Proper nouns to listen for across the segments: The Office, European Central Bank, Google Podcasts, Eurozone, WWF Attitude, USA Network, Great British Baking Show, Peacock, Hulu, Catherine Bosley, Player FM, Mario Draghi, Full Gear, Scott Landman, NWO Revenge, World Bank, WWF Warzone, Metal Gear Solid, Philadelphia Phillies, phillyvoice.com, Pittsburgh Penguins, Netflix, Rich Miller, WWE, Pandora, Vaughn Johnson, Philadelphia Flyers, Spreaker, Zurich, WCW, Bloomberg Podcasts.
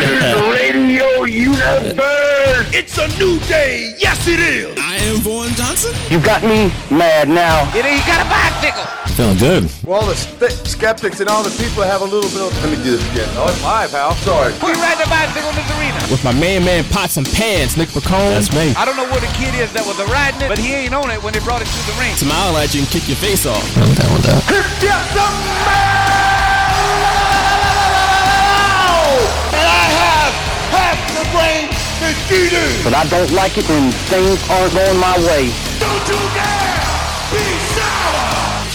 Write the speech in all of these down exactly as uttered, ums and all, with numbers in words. Warriors Radio Universe. It's a new day. Yes, it is. I am Vaughn Johnson. You got me mad now. You know, you got a bicycle. Feeling good. Well, all the st- skeptics and all the people have a little bit of... Let me do this again. Oh, it's live, Hal. Sorry. We riding a bicycle in this arena. With my man, man, pots and pans, Nick Piccone. That's me. I don't know where the kid is that was a riding it, but he ain't on it when they brought it to the ring. Smile at you and kick your face off. I'm down with that. It's just a man! But I don't like it when things aren't going my way. Don't you dare be sour!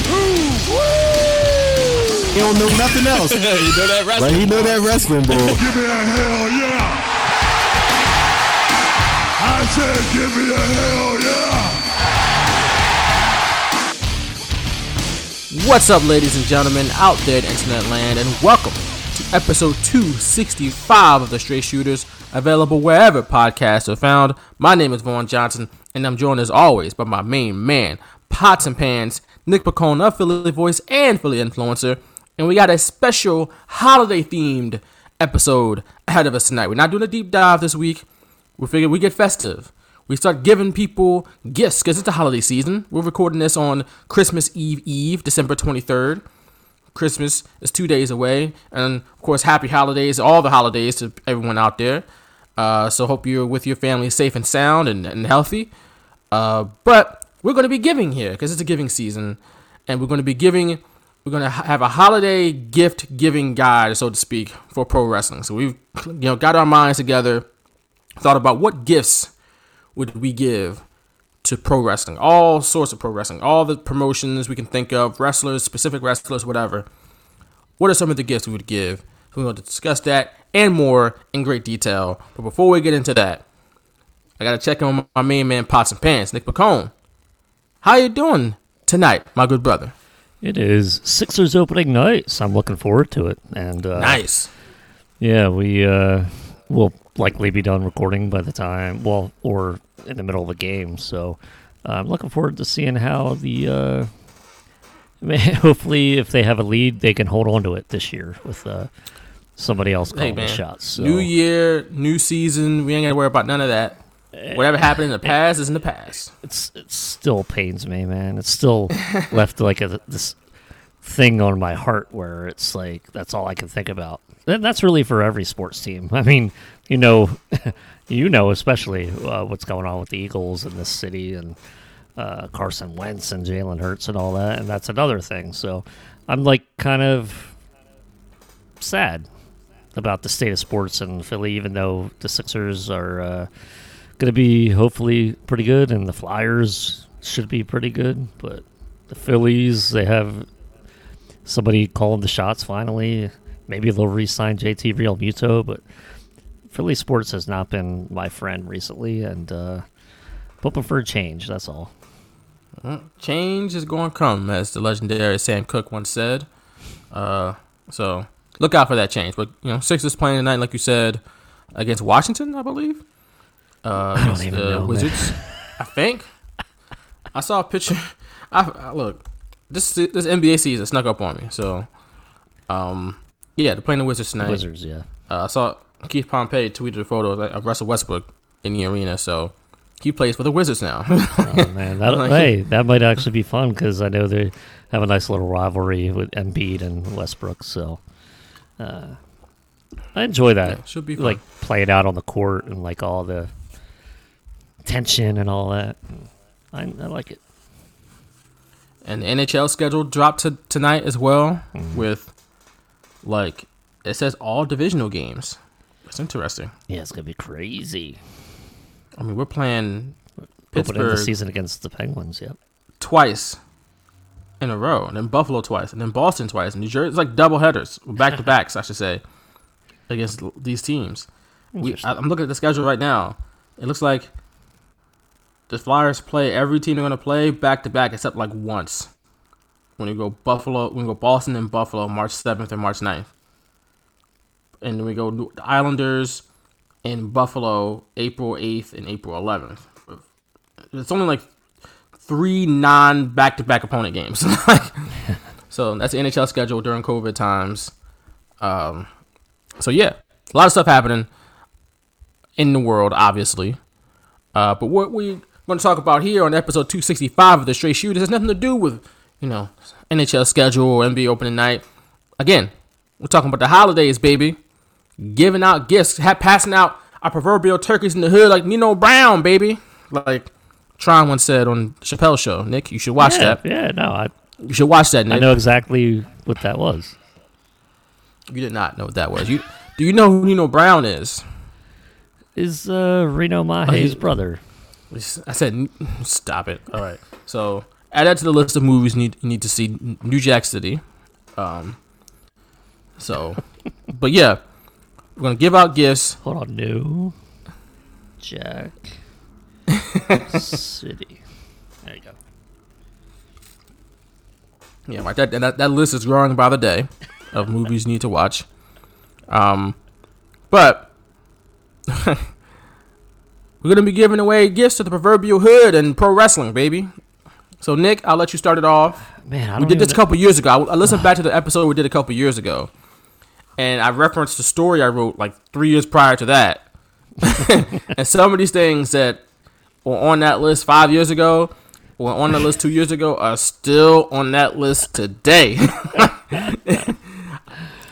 Woo! He don't know nothing else. He know that wrestling. Like, he know that wrestling, bro. Give me a hell yeah! I said, give me a hell yeah! What's up, ladies and gentlemen out there in internet land, and welcome to episode two sixty-five of The Straight Shooters. Available wherever podcasts are found. My name is Vaughn Johnson, and I'm joined as always by my main man, Pots and Pans, Nick Piccone of Philly Voice and Philly Influencer. And we got a special holiday-themed episode ahead of us tonight. We're not doing a deep dive this week. We figured we get festive. We start giving people gifts because it's the holiday season. We're recording this on Christmas Eve Eve, December twenty-third. Christmas is two days away. And, of course, happy holidays, all the holidays to everyone out there. Uh, so hope you're with your family safe and sound and, and healthy. Uh, but we're going to be giving here because it's a giving season. And we're going to be giving, we're going to ha- have a holiday gift giving guide, so to speak, for pro wrestling. So we've you know got our minds together, thought about what gifts would we give to pro wrestling, all sorts of pro wrestling, all the promotions we can think of, wrestlers, specific wrestlers, whatever. What are some of the gifts we would give? We're going to discuss that and more in great detail. But before we get into that, I got to check in on my main man, Pots and Pans, Nick Piccone. How you doing tonight, my good brother? It is Sixers opening night, so I'm looking forward to it. And uh, nice. Yeah, we uh, will likely be done recording by the time, well, or in the middle of the game. So uh, I'm looking forward to seeing how the... Uh, I mean, hopefully, if they have a lead, they can hold on to it this year with... Uh, Somebody else calling hey, the shots. So. New year, new season. We ain't got to worry about none of that. Whatever happened in the past is in the past. It's it still pains me, man. It's still left like a, this thing on my heart where it's like that's all I can think about. And that's really for every sports team. I mean, you know, you know, especially uh, what's going on with the Eagles in this city and uh, Carson Wentz and Jalen Hurts and all that. And that's another thing. So I'm like kind of sad about the state of sports in Philly, even though the Sixers are uh, going to be hopefully pretty good, and the Flyers should be pretty good. But the Phillies, they have somebody calling the shots finally. Maybe they'll re-sign J T Realmuto, but Philly sports has not been my friend recently, and uh, hoping for a change, that's all. Change is going to come, as the legendary Sam Cooke once said. Uh, so... Look out for that change. But, you know, Sixers playing tonight, like you said, against Washington, I believe. Uh, I don't even the know, Wizards, man. I think. I saw a picture. I, I, look, this this N B A season snuck up on me. So, um, yeah, they're playing the Wizards tonight. The Wizards, yeah. Uh, I saw Keith Pompey tweeted a photo of Russell Westbrook in the arena. So, he plays for the Wizards now. Oh, man. That, like, hey, that might actually be fun because I know they have a nice little rivalry with Embiid and Westbrook, so... Uh, I enjoy that. Yeah, should be fun. Like play it out on the court and like all the tension and all that. I, I like it. And the N H L schedule dropped to tonight as well. Mm-hmm. With like it says all divisional games. That's interesting. Yeah, it's gonna be crazy. I mean, we're playing Pittsburgh opening the season against the Penguins. Yep, twice. In a row, and then Buffalo twice, and then Boston twice, and New Jersey. It's like double headers, back to backs, I should say, against these teams. We, I, I'm looking at the schedule right now. It looks like the Flyers play every team they're going to play back to back, except like once. When we go Buffalo, when we go Boston and Buffalo, March seventh and March ninth, and then we go the Islanders and Buffalo, April eighth and April eleventh. It's only like three non back-to-back opponent games. So that's the N H L schedule during COVID times. Um, so yeah, a lot of stuff happening in the world, obviously. Uh, but what we're going to talk about here on episode two sixty-five of The Straight Shooters has nothing to do with, you know, N H L schedule or N B A opening night. Again, we're talking about the holidays, baby. Giving out gifts, ha- passing out our proverbial turkeys in the hood like Nino Brown, baby. Like Tron once said on Chappelle's show. Nick, you should watch yeah, that. Yeah, no, I... You should watch that, Nick. I know exactly what that was. You did not know what that was. You do you know who Nino Brown is? Is uh, Reno Mahe's oh, brother? I said, stop it. All right. So add that to the list of movies you need, you need to see. New Jack City. Um. So, but yeah, we're gonna give out gifts. Hold on, New Jack City. There you go. Yeah, right. That, that that list is growing by the day of movies you need to watch. Um, but we're going to be giving away gifts to the proverbial hood and pro wrestling, baby. So, Nick, I'll let you start it off. Man, I don't We did this a couple know. years ago. I, I listened back to the episode we did a couple years ago, and I referenced the story I wrote like three years prior to that. And some of these things that were on that list five years ago, were on the list two years ago, are still on that list today.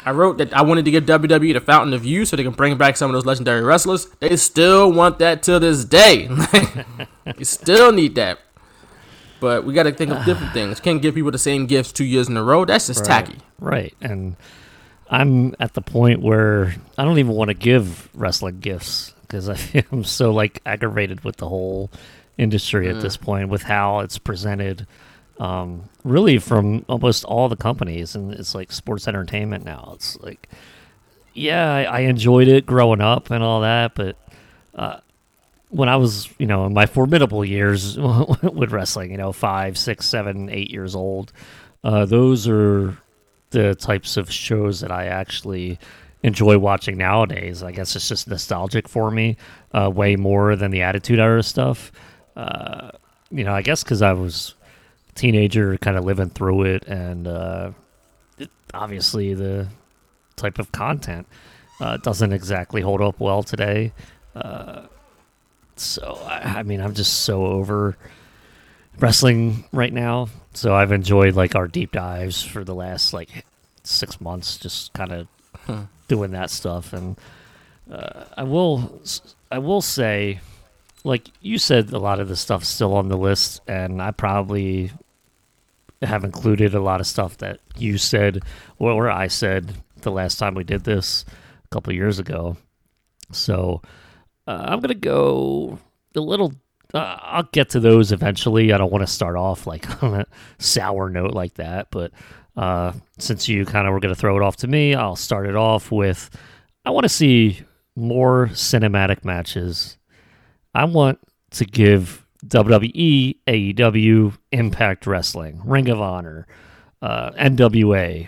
I wrote that I wanted to give W W E the Fountain of Youth so they can bring back some of those legendary wrestlers. They still want that to this day. You still need that. But we got to think of different things. Can't give people the same gifts two years in a row. That's just right, tacky. Right. And I'm at the point where I don't even want to give wrestling gifts because I'm so like aggravated with the whole industry at mm. this point with how it's presented, um, really from almost all the companies, and it's like sports entertainment now. It's like, yeah, I, I enjoyed it growing up and all that, but uh, when I was, you know, in my formidable years with wrestling, you know, five, six, seven, eight years old, uh, those are the types of shows that I actually enjoy watching nowadays. I guess it's just nostalgic for me, uh, way more than the Attitude Era stuff. Uh, you know, I guess because I was a teenager kind of living through it, and uh, it, obviously the type of content uh, doesn't exactly hold up well today. Uh, so, I, I mean, I'm just so over wrestling right now. So I've enjoyed, like, our deep dives for the last, like, six months, just kind of huh. doing that stuff. And uh, I will, I will say... Like you said, a lot of the stuff's still on the list, and I probably have included a lot of stuff that you said or I said the last time we did this a couple of years ago. So uh, I'm going to go a little... Uh, I'll get to those eventually. I don't want to start off like on a sour note like that, but uh, since you kind of were going to throw it off to me, I'll start it off with I want to see more cinematic matches. I want to give W W E, A E W, Impact Wrestling, Ring of Honor, uh, N W A,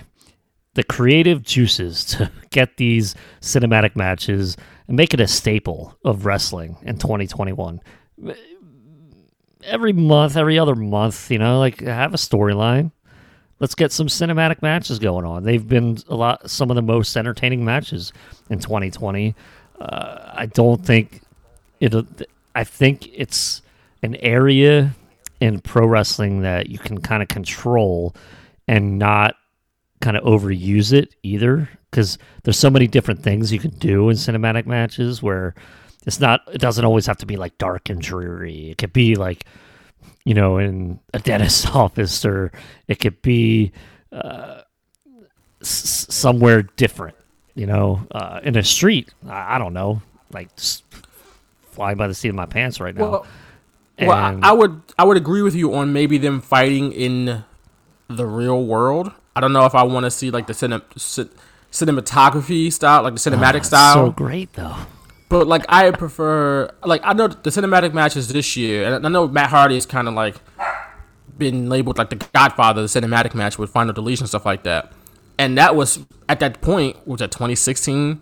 the creative juices to get these cinematic matches and make it a staple of wrestling in twenty twenty-one. Every month, every other month, you know, like have a storyline. Let's get some cinematic matches going on. They've been a lot, some of the most entertaining matches in twenty twenty. Uh, I don't think it'll... I think it's an area in pro wrestling that you can kind of control and not kind of overuse it either, because there's so many different things you can do in cinematic matches where it's not, it doesn't always have to be like dark and dreary. It could be like, you know, in a dentist's office, or it could be uh, s- somewhere different, you know, uh, in a street. I, I don't know, like flying by the seat of my pants right now. Well, and, well I, I would I would agree with you on maybe them fighting in the real world. I don't know if I want to see like the cine, c- cinematography style, like the cinematic uh, style. So great though. But like I prefer, like I know the cinematic matches this year, and I know Matt Hardy has kind of like been labeled like the Godfather of the cinematic match with Final Deletion, stuff like that. And that was at that point, was at twenty sixteen.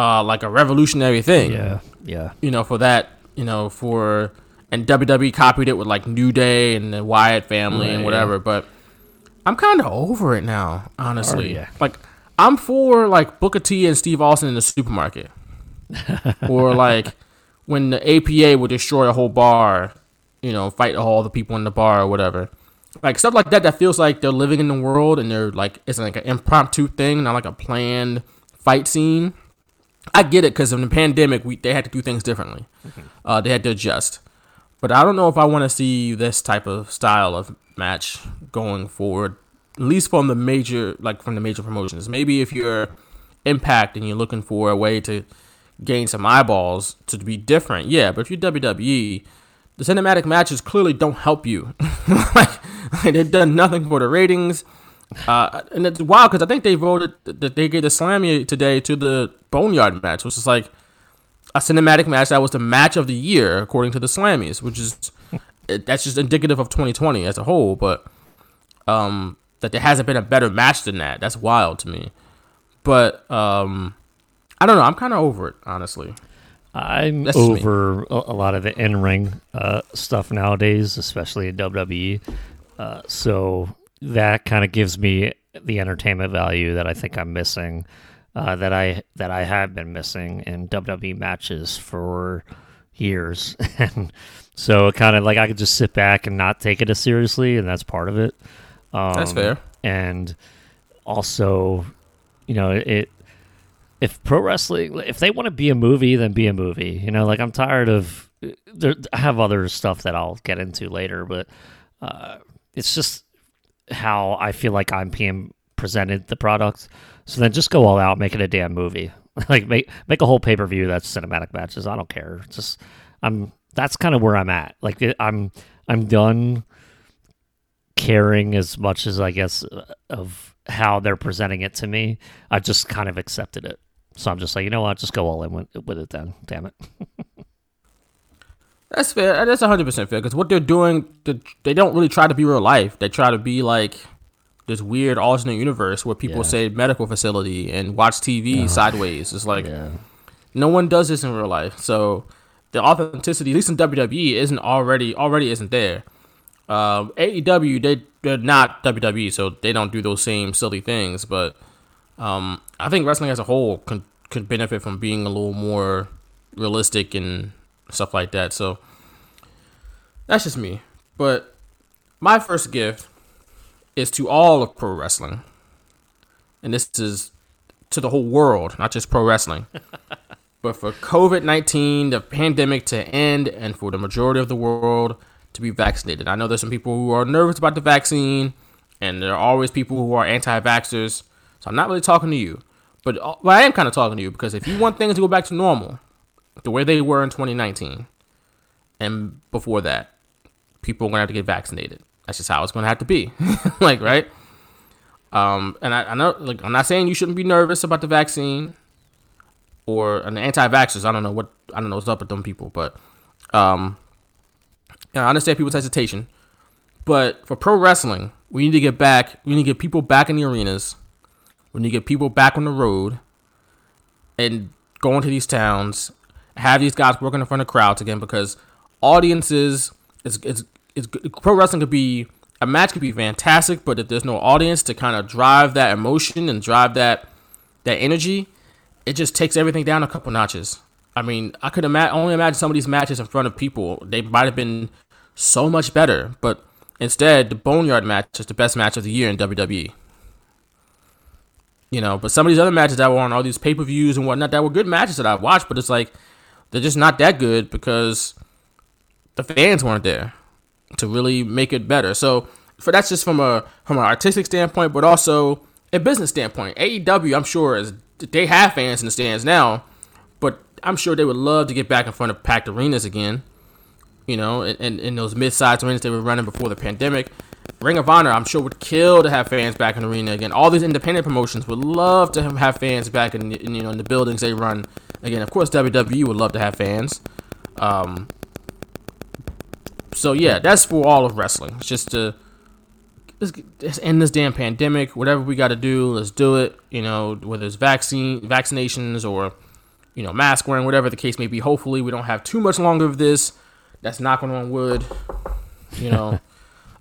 Uh, like a revolutionary thing. Yeah, yeah. You know, for that, you know, for... And W W E copied it with, like, New Day and the Wyatt family right, and whatever, yeah. But I'm kind of over it now, honestly. Oh, yeah. Like, I'm for like Booker T and Steve Austin in the supermarket, or like when the A P A would destroy a whole bar, you know, fight all the people in the bar or whatever, like stuff like that. That feels like they're living in the world and they're like it's like an impromptu thing, not like a planned fight scene. I get it because in the pandemic, we they had to do things differently. Mm-hmm. Uh, they had to adjust. But I don't know if I want to see this type of style of match going forward, at least from the major, like from the major promotions. Maybe if you're Impact and you're looking for a way to gain some eyeballs to be different, yeah. But if you're W W E, the cinematic matches clearly don't help you. like, like they've done nothing for the ratings. Uh, and it's wild because I think they voted that they gave the Slammy today to the Boneyard match, which is like a cinematic match that was the match of the year according to the Slammies, which is that's just indicative of twenty twenty as a whole. But um, that there hasn't been a better match than that. That's wild to me. But um, I don't know. I'm kind of over it, honestly. I'm that's over a lot of the in-ring uh, stuff nowadays, especially in W W E. Uh, so. That kind of gives me the entertainment value that I think I'm missing, uh, that I that I have been missing in W W E matches for years. And so it kind of like I could just sit back and not take it as seriously, and that's part of it. Um, that's fair. And also, you know, it if pro wrestling, if they want to be a movie, then be a movie. You know, like I'm tired of, there, I have other stuff that I'll get into later, but uh, it's just how I feel like I'm being presented the product. So then just go all out, make it a damn movie. like make make a whole pay-per-view that's cinematic matches. I don't care. It's just I'm that's kind of where I'm at. Like I'm I'm done caring as much as I guess of how they're presenting it to me. I've just kind of accepted it. So I'm just like, you know what? Just go all in with, with it then. Damn it. That's fair. That's one hundred percent fair because what they're doing, they don't really try to be real life. They try to be like this weird alternate universe where people yeah. say medical facility and watch T V oh. sideways. It's like yeah. no one does this in real life. So the authenticity, at least in W W E, isn't already already isn't there. Um, A E W, they they're not W W E, so they don't do those same silly things. But um, I think wrestling as a whole can can benefit from being a little more realistic and stuff like that. So that's just me. But my first gift is to all of pro wrestling. And this is to the whole world, not just pro wrestling. But for covid nineteen, the pandemic to end, and for the majority of the world to be vaccinated. I know there's some people who are nervous about the vaccine, and there are always people who are anti-vaxxers. So I'm not really talking to you. But well, I am kind of talking to you, because if you want things to go back to normal, the way they were in twenty nineteen and before that, people are going to have to get vaccinated. That's just how it's going to have to be. like, right? Um, and I, I know, like, I'm not saying you shouldn't be nervous about the vaccine or an anti-vaxxers. I don't know what, I don't know what's up with them people, but um, and I understand people's hesitation. But for pro wrestling, we need to get back, we need to get people back in the arenas. We need to get people back on the road and going to these towns, have these guys working in front of crowds again, because audiences is it's, it's pro wrestling could be a match could be fantastic, but if there's no audience to kind of drive that emotion and drive that that energy, it just takes everything down a couple notches. I mean, I could ima- only imagine some of these matches in front of people. They might have been so much better, but instead, the Boneyard match is the best match of the year in W W E. You know, but some of these other matches that were on all these pay per views and whatnot that were good matches that I've watched, but it's like, they're just not that good because the fans weren't there to really make it better. So for that's just from a from an artistic standpoint, but also a business standpoint. A E W, I'm sure, is they have fans in the stands now, but I'm sure they would love to get back in front of packed arenas again. You know, and in those mid-sized arenas they were running before the pandemic. Ring of Honor, I'm sure, would kill to have fans back in the arena again. All these independent promotions would love to have fans back in, in you know in the buildings they run. Again, of course, W W E would love to have fans. Um, so, yeah, that's for all of wrestling. It's just to let's, let's end this damn pandemic. Whatever we got to do, let's do it. You know, whether it's vaccine, vaccinations or, you know, mask wearing, whatever the case may be. Hopefully, we don't have too much longer of this. That's knocking on wood, you know.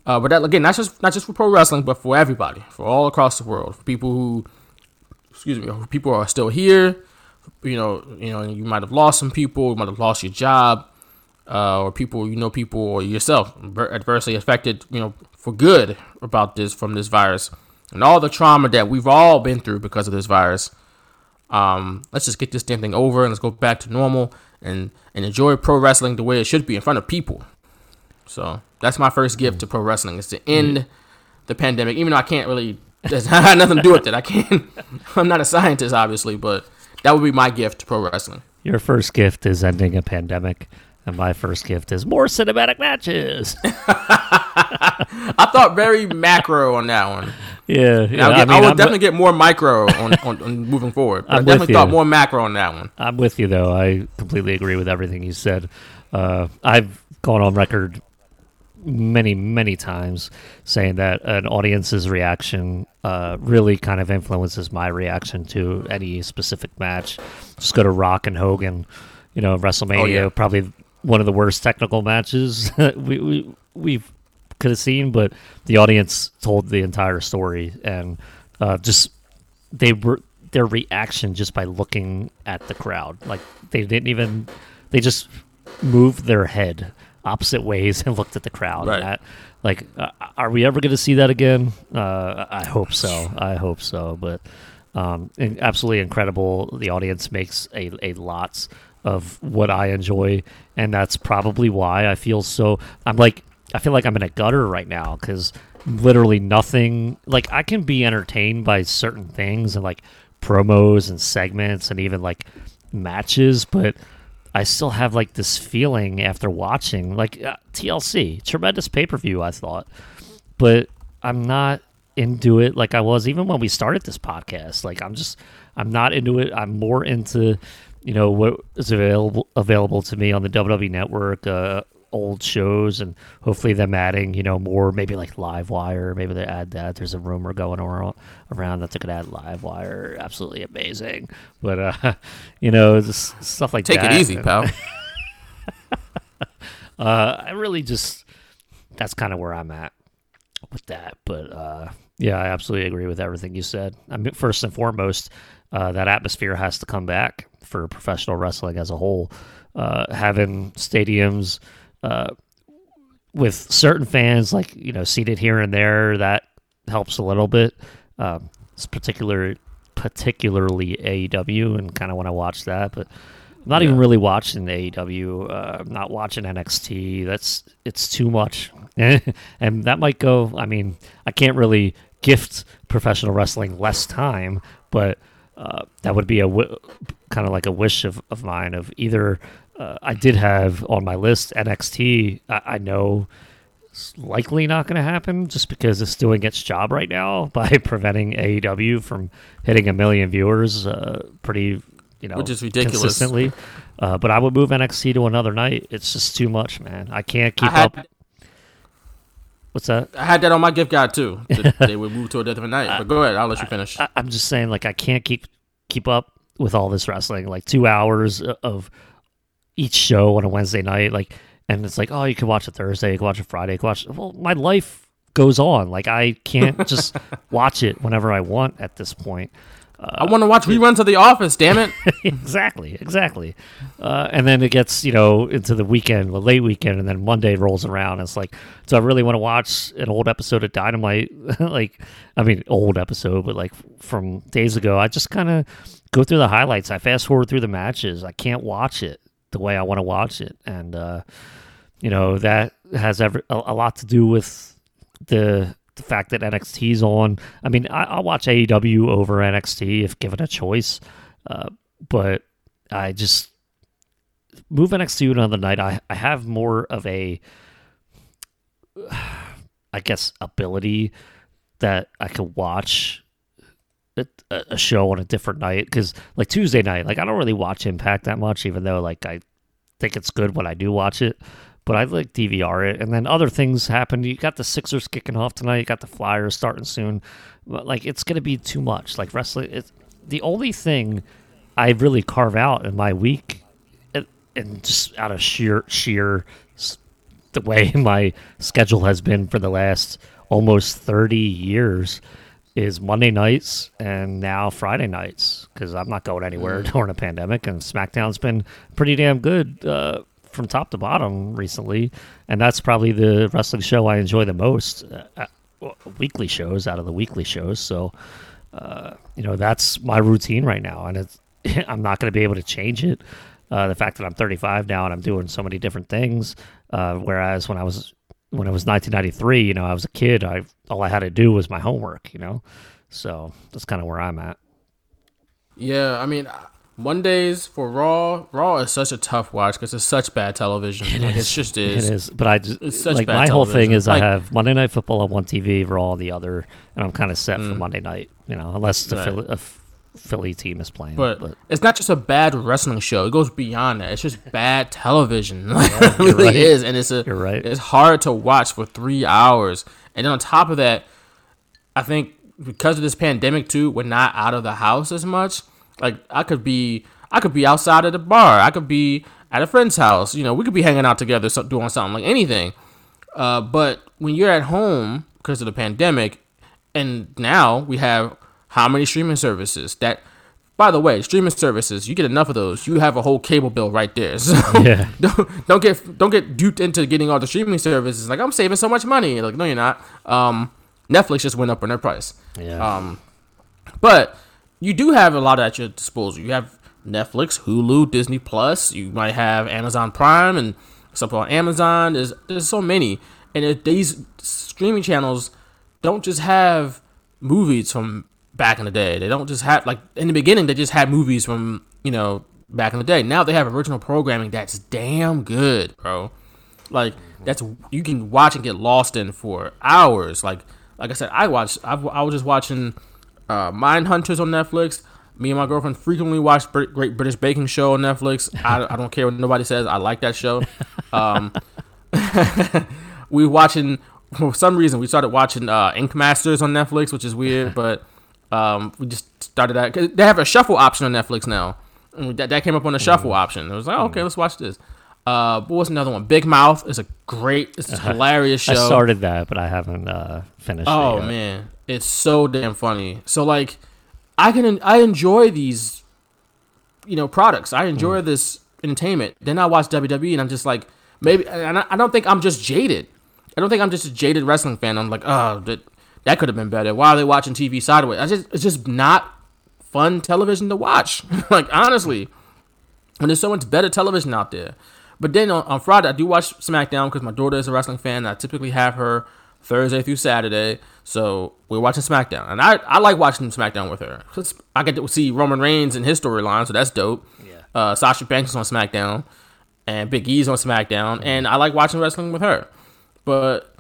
uh, but, that, again, not just, not just for pro wrestling, but for everybody, for all across the world, for people who excuse me, people are still here. You know, you know, you might have lost some people, you might have lost your job, uh, or people, you know, people or yourself adversely affected, you know, for good about this from this virus and all the trauma that we've all been through because of this virus. Um, let's just get this damn thing over and let's go back to normal and, and enjoy pro wrestling the way it should be in front of people. So that's my first gift to pro wrestling, is to end the pandemic, even though I can't really, there's not, nothing to do with it. I can't, I'm not a scientist, obviously, but that would be my gift to pro wrestling. Your first gift is ending a pandemic, and my first gift is more cinematic matches. I thought very macro on that one. Yeah, yeah get, I, mean, I would I'm definitely w- get more micro on, on, on moving forward. But I definitely thought more macro on that one. I'm with you, though. I completely agree with everything you said. Uh, I've gone on record many, many times saying that an audience's reaction uh, really kind of influences my reaction to any specific match. Just go to Rock and Hogan, you know, WrestleMania, oh, yeah. probably one of the worst technical matches we, we we've could have seen, but the audience told the entire story, and uh, just they were their reaction just by looking at the crowd. Like they didn't even, they just moved their head opposite ways and looked at the crowd. Right. That, like, uh, are we ever going to see that again? Uh, I hope so. I hope so. But um, absolutely incredible. The audience makes a, a lot of what I enjoy, and that's probably why I feel so. I'm like, I feel like I'm in a gutter right now because literally nothing. Like, I can be entertained by certain things and like promos and segments and even like matches, but I still have, like, this feeling after watching, like, uh, T L C, tremendous pay-per-view, I thought. But I'm not into it like I was even when we started this podcast. Like, I'm just, I'm not into it. I'm more into, you know, what is available available to me on the W W E Network, uh, old shows, and hopefully them adding, you know, more, maybe, like, Livewire. Maybe they add that. There's a rumor going on around that they could add Livewire. Absolutely amazing. But, uh, you know, just stuff like Take that. Take it easy, and, pal. uh, I really just, that's kind of where I'm at with that. But, uh, yeah, I absolutely agree with everything you said. I mean, first and foremost, uh, that atmosphere has to come back for professional wrestling as a whole. Uh, having stadiums, Uh, with certain fans, like, you know, seated here and there, that helps a little bit. Um, it's particular, particularly A E W, and kind of want to watch that, but I'm not yeah. even really watching A E W. Uh, I'm not watching N X T. That's it's too much, and that might go. I mean, I can't really gift professional wrestling less time, but uh, that would be a w- kind of like a wish of, of mine of either. Uh, I did have on my list N X T. I, I know it's likely not going to happen just because it's doing its job right now by preventing A E W from hitting a million viewers uh, pretty, you know, which is ridiculous. Consistently. Uh, but I would move N X T to another night. It's just too much, man. I can't keep I had, up. What's that? I had that on my gift guide, too. They would move to a different night. I, but go ahead. I'll let you finish. I, I, I'm just saying, like, I can't keep keep up with all this wrestling. Like, two hours of each show on a Wednesday night, like, and it's like, oh, you can watch it Thursday, you can watch it Friday, you can watch it. Well, my life goes on. Like, I can't just watch it whenever I want at this point. Uh, I want to watch reruns of The Office, damn it. exactly, exactly. Uh, and then it gets, you know, into the weekend, the late weekend, and then Monday rolls around. It's like, so I really want to watch an old episode of Dynamite, like, I mean, old episode, but like from days ago. I just kind of go through the highlights. I fast forward through the matches. I can't watch it the way I want to watch it. And, uh, you know, that has every, a, a lot to do with the the fact that N X T's on. I mean, I, I'll watch A E W over N X T if given a choice. Uh, but I just move N X T another night. I, I have more of a, I guess, ability that I could watch a show on a different night, because like Tuesday night, like I don't really watch Impact that much, even though like I think it's good when I do watch it, but I like D V R it. And then other things happen. You got the Sixers kicking off tonight. You got the Flyers starting soon. But like, it's going to be too much. Like wrestling, it's the only thing I really carve out in my week, and just out of sheer, sheer the way my schedule has been for the last almost thirty years is Monday nights and now Friday nights, because I'm not going anywhere mm. during a pandemic, and SmackDown's been pretty damn good uh, from top to bottom recently, and that's probably the wrestling show I enjoy the most, uh, weekly shows, out of the weekly shows, so uh, you know, that's my routine right now, and it's, I'm not going to be able to change it. Uh, the fact that I'm thirty-five now and I'm doing so many different things, uh, whereas when I was when it was nineteen ninety-three, you know, I was a kid. I all I had to do was my homework, you know, so that's kind of where I'm at. Yeah, I mean, Mondays for Raw, Raw is such a tough watch because it's such bad television. It like, is, it just is. It is. But I just it's such like bad my television. Whole thing is like, I have Monday Night Football on one T V, Raw on the other, and I'm kind of set mm, for Monday night, you know, unless the. Right. Philly team is playing, but, but it's not just a bad wrestling show, it goes beyond that. It's just bad television. It really right. is, and it's a you're right. it's hard to watch for three hours. And then on top of that, I think because of this pandemic too, we're not out of the house as much. Like I could be I could be outside at the bar, I could be at a friend's house, you know, we could be hanging out together, so doing something, like anything, uh, but when you're at home because of the pandemic, and now we have how many streaming services? That, by the way, streaming services, you get enough of those, you have a whole cable bill right there. So yeah. don't, don't get don't get duped into getting all the streaming services. Like, I'm saving so much money. Like, no, you're not. Um, Netflix just went up on their price. Yeah. Um, but you do have a lot at your disposal. You have Netflix, Hulu, Disney Plus. You might have Amazon Prime and stuff on Amazon. There's there's so many, and it, these streaming channels don't just have movies from back in the day. They don't just have, like, in the beginning, they just had movies from, you know, back in the day. Now they have original programming that's damn good, bro. Like, that's, you can watch and get lost in for hours. Like, like I said, I watched, I've, I was just watching uh, Mindhunters on Netflix. Me and my girlfriend frequently watch Br- Great British Baking Show on Netflix. I, I don't care what nobody says. I like that show. Um, we watching, for some reason, we started watching uh, Ink Masters on Netflix, which is weird, but Um, we just started that. Cause they have a shuffle option on Netflix now. And that, that came up on the mm. shuffle option. It was like, oh, okay, mm. let's watch this. Uh, but what's another one? Big Mouth is a great, it's a hilarious show. I started that, but I haven't uh, finished oh, it yet. Oh man, it's so damn funny. So like, I can I enjoy these, you know, products. I enjoy mm. this entertainment. Then I watch W W E, and I'm just like, maybe. And I, I don't think I'm just jaded. I don't think I'm just a jaded wrestling fan. I'm like, oh, that. That could have been better. Why are they watching T V sideways? I just, it's just not fun television to watch. Like, honestly. And there's so much better television out there. But then on, on Friday, I do watch SmackDown because my daughter is a wrestling fan. And I typically have her Thursday through Saturday. So we're watching SmackDown. And I, I like watching SmackDown with her. I get to see Roman Reigns and his storyline, so that's dope. Yeah. Uh, Sasha Banks is on SmackDown. And Big E's on SmackDown. And I like watching wrestling with her. But,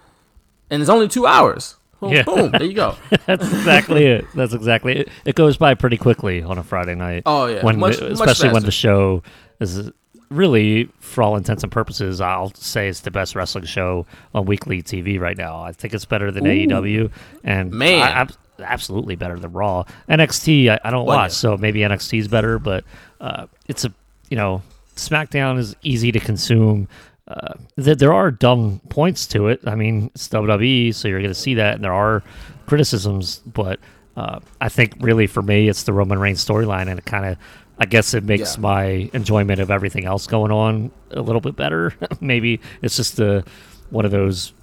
and it's only two hours. Well, yeah. Boom, there you go. That's exactly it. That's exactly it. It goes by pretty quickly on a Friday night. Oh, yeah. When much, the, especially much when the show is really, for all intents and purposes, I'll say it's the best wrestling show on weekly T V right now. I think it's better than Ooh, A E W. And man. I, I'm absolutely better than Raw. N X T, I, I don't well, watch, yeah. so maybe N X T is better, but uh, it's a, you know, SmackDown is easy to consume. Uh, th- there are dumb points to it. I mean, it's W W E, so you're going to see that, and there are criticisms, but uh, I think really for me, it's the Roman Reigns storyline, and it kind of, I guess it makes yeah. my enjoyment of everything else going on a little bit better. Maybe it's just the, one of those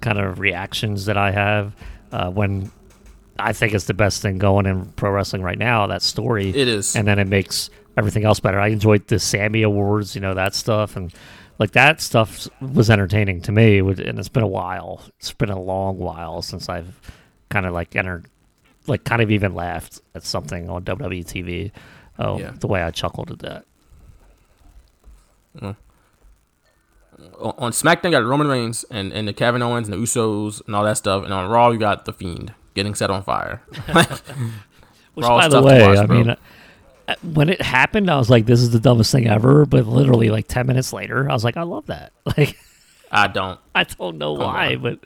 kind of reactions that I have uh, when I think it's the best thing going in pro wrestling right now, that story. It is. And then it makes everything else better. I enjoyed the Slammy Awards, you know, that stuff, and like, that stuff was entertaining to me, and it's been a while. It's been a long while since I've kind of, like, entered, like, kind of even laughed at something on W W E T V. Oh, yeah. The way I chuckled at that. Mm. On SmackDown, you got Roman Reigns and, and the Kevin Owens and the Usos and all that stuff. And on Raw, you got The Fiend getting set on fire. Which, Raw's by the way, watch, I bro. mean... when it happened, I was like, this is the dumbest thing ever. But literally, like, ten minutes later, I was like, I love that. Like, I don't. I don't know come why, on. But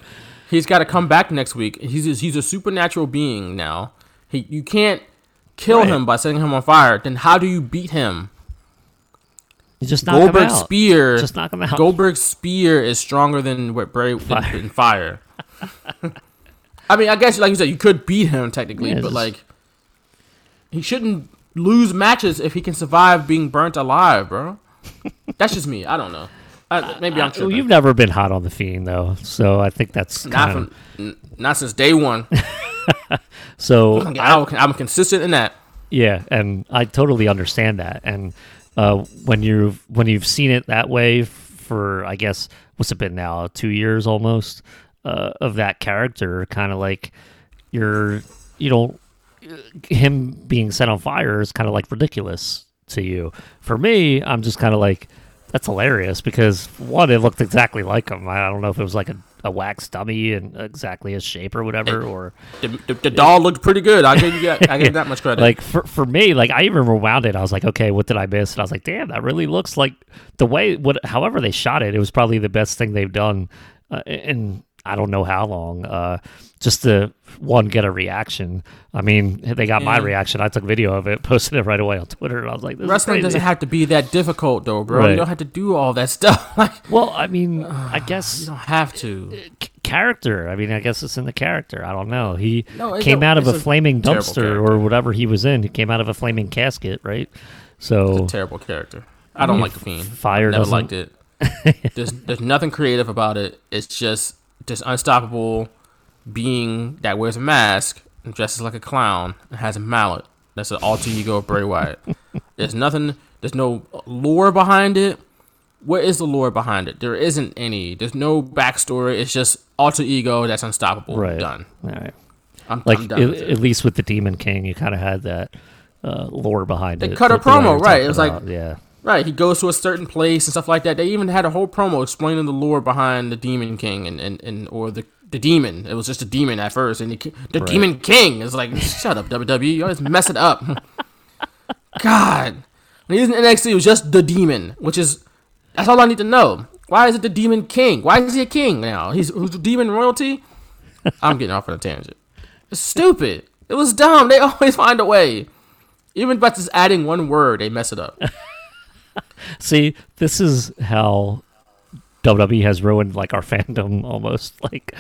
he's got to come back next week. He's a, he's a supernatural being now. He You can't kill right. him by setting him on fire. Then how do you beat him? You just knock Goldberg him out. Spear, just knock him out. Goldberg's spear is stronger than, what, Bray, fire. than, than fire. I mean, I guess, like you said, you could beat him technically, yeah, but, like, he shouldn't lose matches if he can survive being burnt alive, bro. That's just me. I don't know. I, maybe I'm tripping. Well, you've never been hot on The Fiend, though, so I think that's not kinda... from, n- not since day one. So I'm, I'm, I'm consistent in that. Yeah, and I totally understand that. And uh, when you've when you've seen it that way for, I guess, what's it been now, two years almost uh, of that character, kind of like you're, you know, him being set on fire is kind of like ridiculous to you. For me, I'm just kind of like, that's hilarious because, one, it looked exactly like him. I don't know if it was like a, a wax dummy and exactly his shape or whatever. It, or The, the, the it, doll looked pretty good. I give you that, I give that much credit. Like, for, for me, like, I even rewound it. I was like, okay, what did I miss? And I was like, damn, that really looks like the way, what, however they shot it, it was probably the best thing they've done uh, in I don't know how long, uh, just to, one, get a reaction. I mean, they got yeah. my reaction. I took video of it, posted it right away on Twitter, and I was like, this wrestling is doesn't have to be that difficult, though, bro. Right. You don't have to do all that stuff. Like, well, I mean, uh, I guess... You don't have to. It, it, character. I mean, I guess it's in the character. I don't know. He no, came a, out of a, a flaming dumpster or whatever he was in. He came out of a flaming casket, right? So it's a terrible character. I don't I mean, like The Fiend. Fire Never doesn't... liked it. there's, there's nothing creative about it. It's just... this unstoppable being that wears a mask and dresses like a clown and has a mallet. That's an alter ego of Bray Wyatt. There's nothing, there's no lore behind it. Where is the lore behind it? There isn't any. There's no backstory. It's just alter ego that's unstoppable. Right. Done. All right. I'm, like, I'm done. It, at least with the Demon King, you kind of had that uh, lore behind they it. They cut a promo, right? It was about, like, yeah. Right, he goes to a certain place and stuff like that. They even had a whole promo explaining the lore behind the Demon King and, and, and or the, the demon. It was just a demon at first, and he, the right. Demon King is like, shut up, W W E, you always mess it up. God, when he was in N X T, it was just the Demon, which is that's all I need to know. Why is it the Demon King? Why is he a king now? He's, he's demon royalty. I'm getting off on a tangent. It's stupid. It was dumb. They always find a way, even by just adding one word, they mess it up. See, this is how W W E has ruined, like, our fandom almost. Like,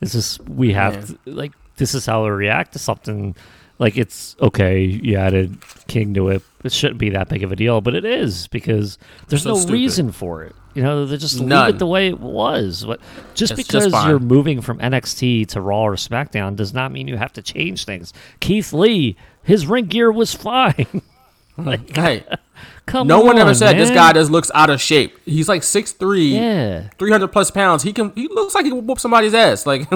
this is, we have, to, like, this is how we react to something. Like, it's, okay, you added King to it. It shouldn't be that big of a deal, but it is because there's so no stupid. reason for it. You know, they just None. leave it the way it was. Just it's because just you're moving from N X T to Raw or SmackDown does not mean you have to change things. Keith Lee, his ring gear was fine. Like, hey, come no on, one ever said man. this guy just looks out of shape. He's like six three, yeah. three hundred plus pounds. He can. He looks like he can whoop somebody's ass. Like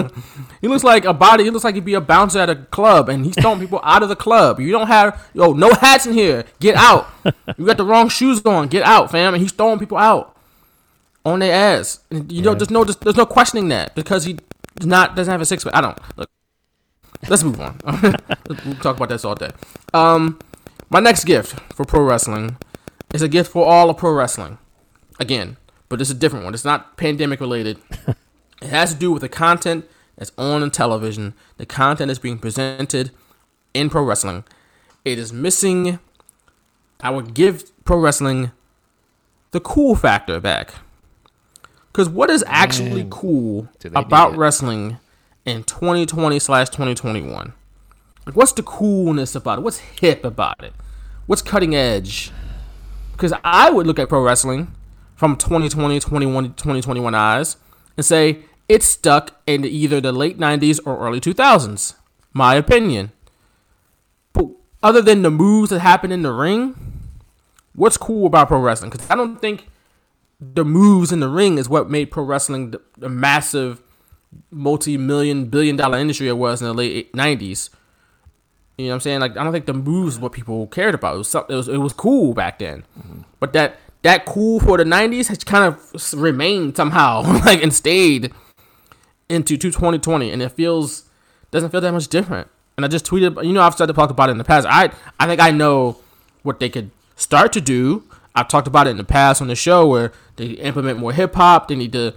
he looks like a body. He looks like he'd be a bouncer at a club, and he's throwing people out of the club. You don't have yo no hats in here. Get out. You got the wrong shoes on. Get out, fam. And he's throwing people out on their ass. And you yeah. know, there's no there's, there's no questioning that because he does not doesn't have a six pack. I don't look. Let's move on. We'll talk about this all day. Um. My next gift for pro wrestling is a gift for all of pro wrestling. Again, but it's a different one. It's not pandemic related. It has to do with the content that's on in television, the content that's being presented in pro wrestling. It is missing. I would give pro wrestling the cool factor back. Because what is actually Man, cool about wrestling in twenty twenty slash twenty twenty-one? Like, what's the coolness about it? What's hip about it? What's cutting edge? Because I would look at pro wrestling from twenty twenty, twenty-one, twenty twenty-one eyes and say it's stuck in either the late nineties or early two thousands. My opinion. But other than the moves that happen in the ring, what's cool about pro wrestling? Because I don't think the moves in the ring is what made pro wrestling the, the massive multi-million, billion-dollar industry it was in the late nineties. You know what I'm saying? Like, I don't think the moves what people cared about. It was something, it was, it was cool back then, mm-hmm. but that that cool for the nineties has kind of remained somehow, like, and stayed into twenty twenty, and it feels doesn't feel that much different. And I just tweeted, you know, I've started to talk about it in the past. I I think I know what they could start to do. I've talked about it in the past on the show where they implement more hip hop. They need to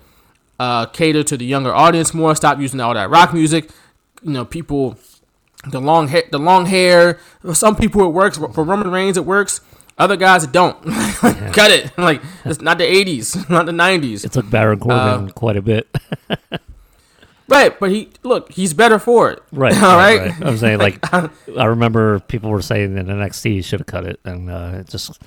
uh, cater to the younger audience more. Stop using all that rock music. You know, people. The long hair, the long hair. For some people it works. For Roman Reigns it works. Other guys it don't. Yeah. Cut it. Like, it's not the eighties, not the nineties. It took Baron Corbin uh, quite a bit. Right, but he look, he's better for it. Right. All right. right. right. I'm saying, like, I, I remember people were saying that N X T should have cut it, and uh, it just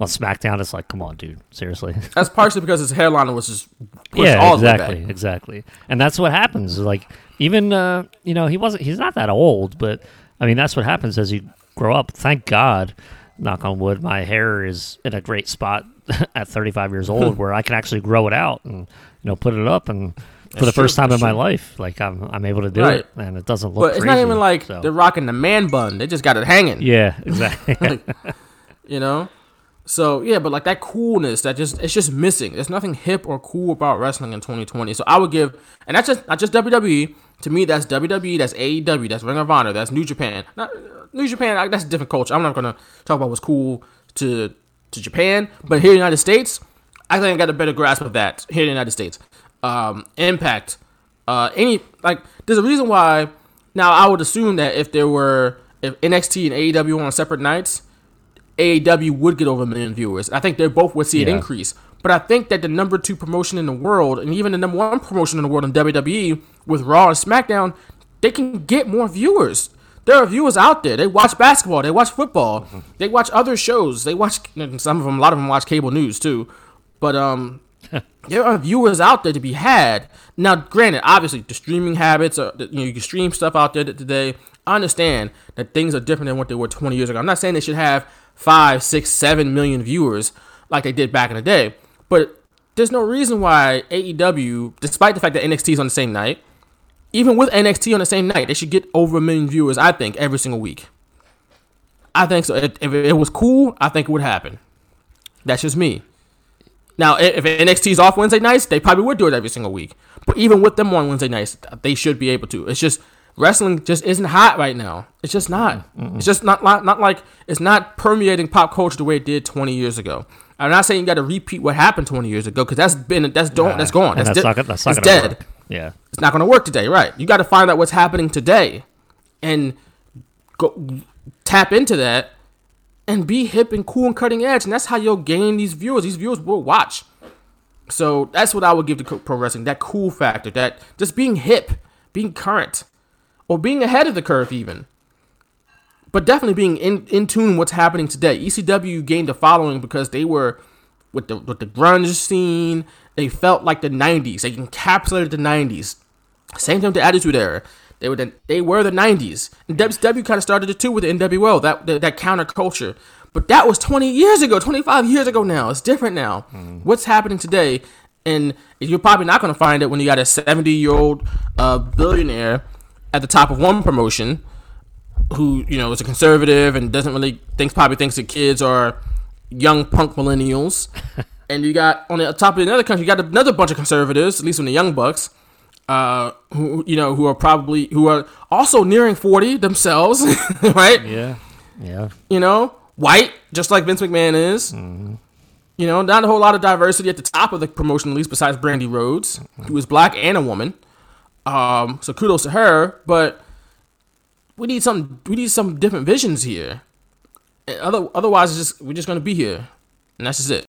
on SmackDown, it's like, come on, dude, seriously. That's partially because his hairline was just pushed yeah, all exactly, the way back. exactly, and that's what happens. Like, even uh, you know, he wasn't, he's not that old, but I mean, that's what happens as you grow up. Thank God, knock on wood, my hair is in a great spot at thirty-five years old, where I can actually grow it out and, you know, put it up and. For the that's first true, time in true. my life, like I'm, I'm able to do right. it, and it doesn't look. But it's crazy, not even like so. they're rocking the man bun; they just got it hanging. Yeah, exactly. like, you know, so yeah, but like that coolness, that just it's just missing. There's nothing hip or cool about wrestling in twenty twenty. So I would give, and that's just not just W W E. To me, that's W W E, that's A E W, that's Ring of Honor, that's New Japan. Not, New Japan, that's a different culture. I'm not gonna talk about what's cool to to Japan, but here in the United States, I think I got a better grasp of that here in the United States. Um, impact, uh, any like. There's a reason why. Now, I would assume that if there were if N X T and A E W on separate nights, A E W would get over a million viewers. I think they both would see yeah. an increase. But I think that the number two promotion in the world, and even the number one promotion in the world in W W E with Raw and SmackDown, they can get more viewers. There are viewers out there. They watch basketball. They watch football. Mm-hmm. They watch other shows. They watch some of them. A lot of them watch cable news too. But um. there are viewers out there to be had. Now, granted, obviously, the streaming habits, are, you know, you can stream stuff out there today. I understand that things are different than what they were twenty years ago. I'm not saying they should have five, six, seven million viewers like they did back in the day. But there's no reason why A E W, despite the fact that N X T is on the same night, even with N X T on the same night, they should get over a million viewers, I think, every single week. I think so. If, if it was cool, I think it would happen. That's just me. Now, if N X T's off Wednesday nights, they probably would do it every single week. But even with them on Wednesday nights, they should be able to. It's just wrestling just isn't hot right now. It's just not. Mm-mm. It's just not, not not like it's not permeating pop culture the way it did twenty years ago. I'm not saying you got to repeat what happened twenty years ago because that's been that's don't yeah. that's gone. That's, that's, di- not, that's not it's dead. Work. Yeah, it's not going to work today, right? You got to find out what's happening today, and go tap into that. And be hip and cool and cutting edge. And that's how you'll gain these viewers. These viewers will watch. So that's what I would give to pro wrestling. That cool factor. That just being hip. Being current. Or being ahead of the curve even. But definitely being in, in tune with what's happening today. E C W gained a following because they were with the, with the grunge scene. They felt like the nineties. They encapsulated the nineties. Same thing with the Attitude Era. They were the, they were the nineties. And W C W kind of started it too with the N W O, that, that that counterculture. But that was twenty years ago, twenty-five years ago now. It's different now. Mm. What's happening today? And you're probably not going to find it when you got a seventy-year-old uh, billionaire at the top of one promotion who, you know, is a conservative and doesn't really think, probably thinks that kids are young punk millennials. And you got, on the top of another country, you got another bunch of conservatives, at least from the Young Bucks, Uh, who you know who are probably who are also nearing forty themselves, right? Yeah, yeah. You know, white, just like Vince McMahon is. Mm-hmm. You know, not a whole lot of diversity at the top of the promotion, at least besides Brandy Rhodes, mm-hmm. who is black and a woman. Um, so kudos to her, but we need some we need some different visions here. And other otherwise, it's just we're just gonna be here, and that's just it.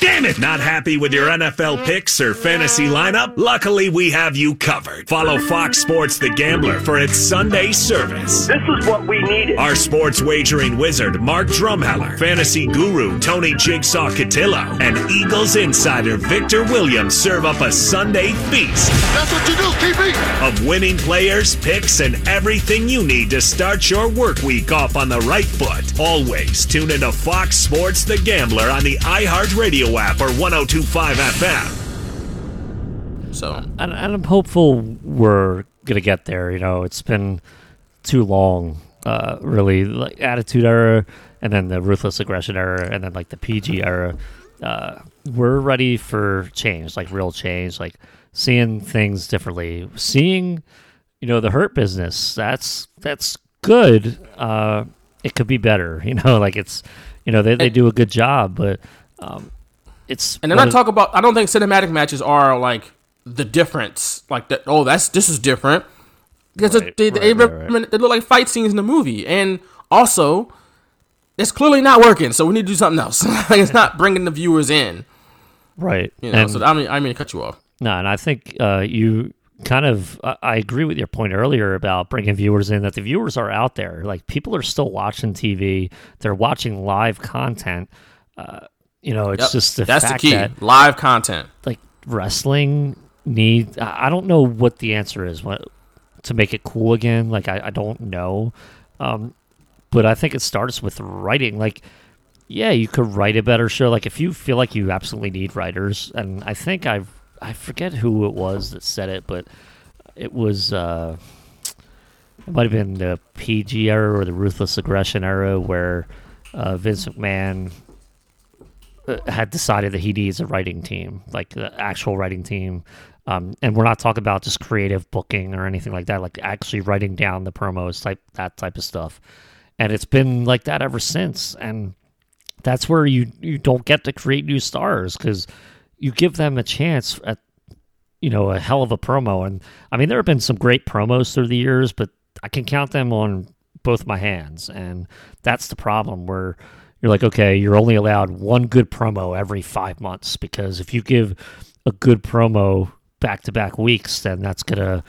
Damn it! Not happy with your N F L picks or fantasy lineup? Luckily, we have you covered. Follow Fox Sports The Gambler for its Sunday service. This is what we needed. Our sports wagering wizard, Mark Drumheller, fantasy guru, Tony Jigsaw Cutillo, and Eagles insider, Victor Williams, serve up a Sunday feast. That's what you do, T V! Of winning players, picks, and everything you need to start your work week off on the right foot. Always tune into Fox Sports The Gambler on the iHeartRadio app or one oh two point five F M. So and, and I'm hopeful we're gonna get there. You know, it's been too long, uh, really. Like Attitude Era, and then the Ruthless Aggression Era, and then like the P G Era. Uh, we're ready for change, like real change, like seeing things differently, seeing, you know, the Hurt Business. That's that's good. Uh, it could be better. You know, like it's, you know, they they do a good job, but. Um, It's and then I talk about, I don't think cinematic matches are like the difference. Like, that, oh, that's this is different. Because right, they, they, right, they, right. they look like fight scenes in the movie. And also, it's clearly not working. So we need to do something else. Like, it's not bringing the viewers in. Right. You know, and, so I mean, I mean, cut you off. No, and I think uh, you kind of, I agree with your point earlier about bringing viewers in, that the viewers are out there. Like, people are still watching T V. They're watching live content. Uh, you know, it's yep. just the That's fact the key. That live content. Like, wrestling needs, I don't know what the answer is what, to make it cool again. Like, I, I don't know. Um, but I think it starts with writing. Like, yeah, you could write a better show. Like, if you feel like you absolutely need writers, and I think I've, I forget who it was that said it, but it was, uh, it might have been the P G era or the Ruthless Aggression era where uh, Vince McMahon had decided that he needs a writing team, like the actual writing team. Um, and we're not talking about just creative booking or anything like that, like actually writing down the promos, type that type of stuff. And it's been like that ever since. And that's where you, you don't get to create new stars, because you give them a chance at, you know, a hell of a promo. And I mean, there have been some great promos through the years, but I can count them on both my hands. And that's the problem, where you're like, okay, you're only allowed one good promo every five months, because if you give a good promo back-to-back weeks, then that's going to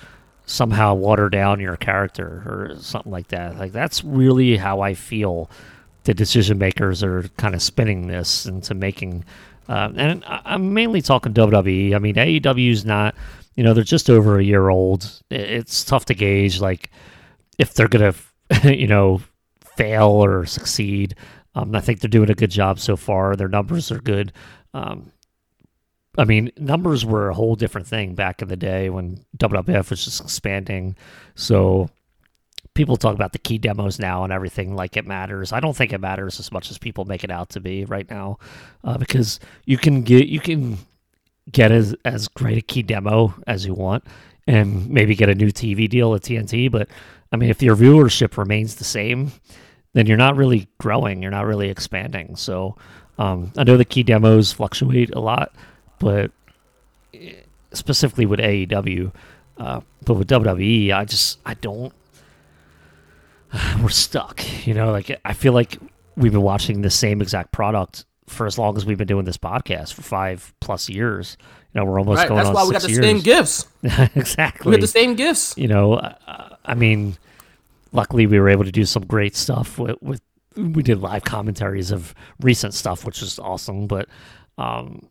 somehow water down your character or something like that. Like, that's really how I feel the decision makers are kind of spinning this into making. Uh, and I'm mainly talking W W E. I mean, A E W's not, you know, they're just over a year old. It's tough to gauge, like, if they're going to, you know, fail or succeed. Um, I think they're doing a good job so far. Their numbers are good. Um, I mean, numbers were a whole different thing back in the day when W W F was just expanding. So people talk about the key demos now and everything like it matters. I don't think it matters as much as people make it out to be right now, uh, because you can get you can get as, as great a key demo as you want and maybe get a new T V deal at T N T. But, I mean, if your viewership remains the same, then you're not really growing. You're not really expanding. So um, I know the key demos fluctuate a lot, but specifically with A E W, uh, but with W W E, I just, I don't, we're stuck, you know, like, I feel like we've been watching the same exact product for as long as we've been doing this podcast, for five plus years. You know, we're almost right, going that's on why we got the years. Same gifts. Exactly. We got the same gifts. You know, uh, I mean, luckily we were able to do some great stuff with, with, we did live commentaries of recent stuff, which was awesome. But um,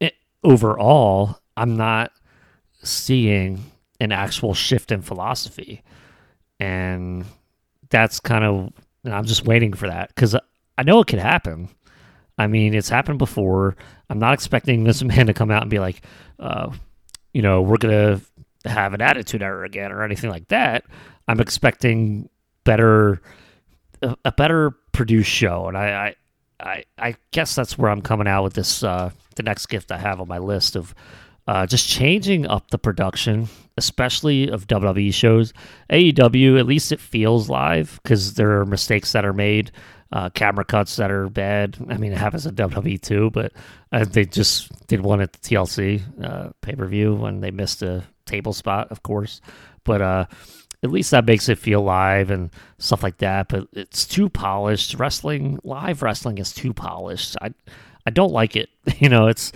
it, overall, I'm not seeing an actual shift in philosophy. And that's kind of, and I'm just waiting for that, because I know it could happen. I mean, it's happened before. I'm not expecting this man to come out and be like, uh, you know, we're going to have an attitude error again or anything like that. I'm expecting better, a, a better produced show. And I, I, I, I guess that's where I'm coming out with this, uh, the next gift I have on my list of uh, just changing up the production, especially of W W E shows. A E W, at least it feels live, because there are mistakes that are made, uh, camera cuts that are bad. I mean, it happens at W W E too, but uh, they just did one at the T L C uh, pay-per-view when they missed a table spot, of course. But uh, at least that makes it feel live and stuff like that. But it's too polished. Wrestling, live wrestling is too polished. I, I don't like it. You know, it's...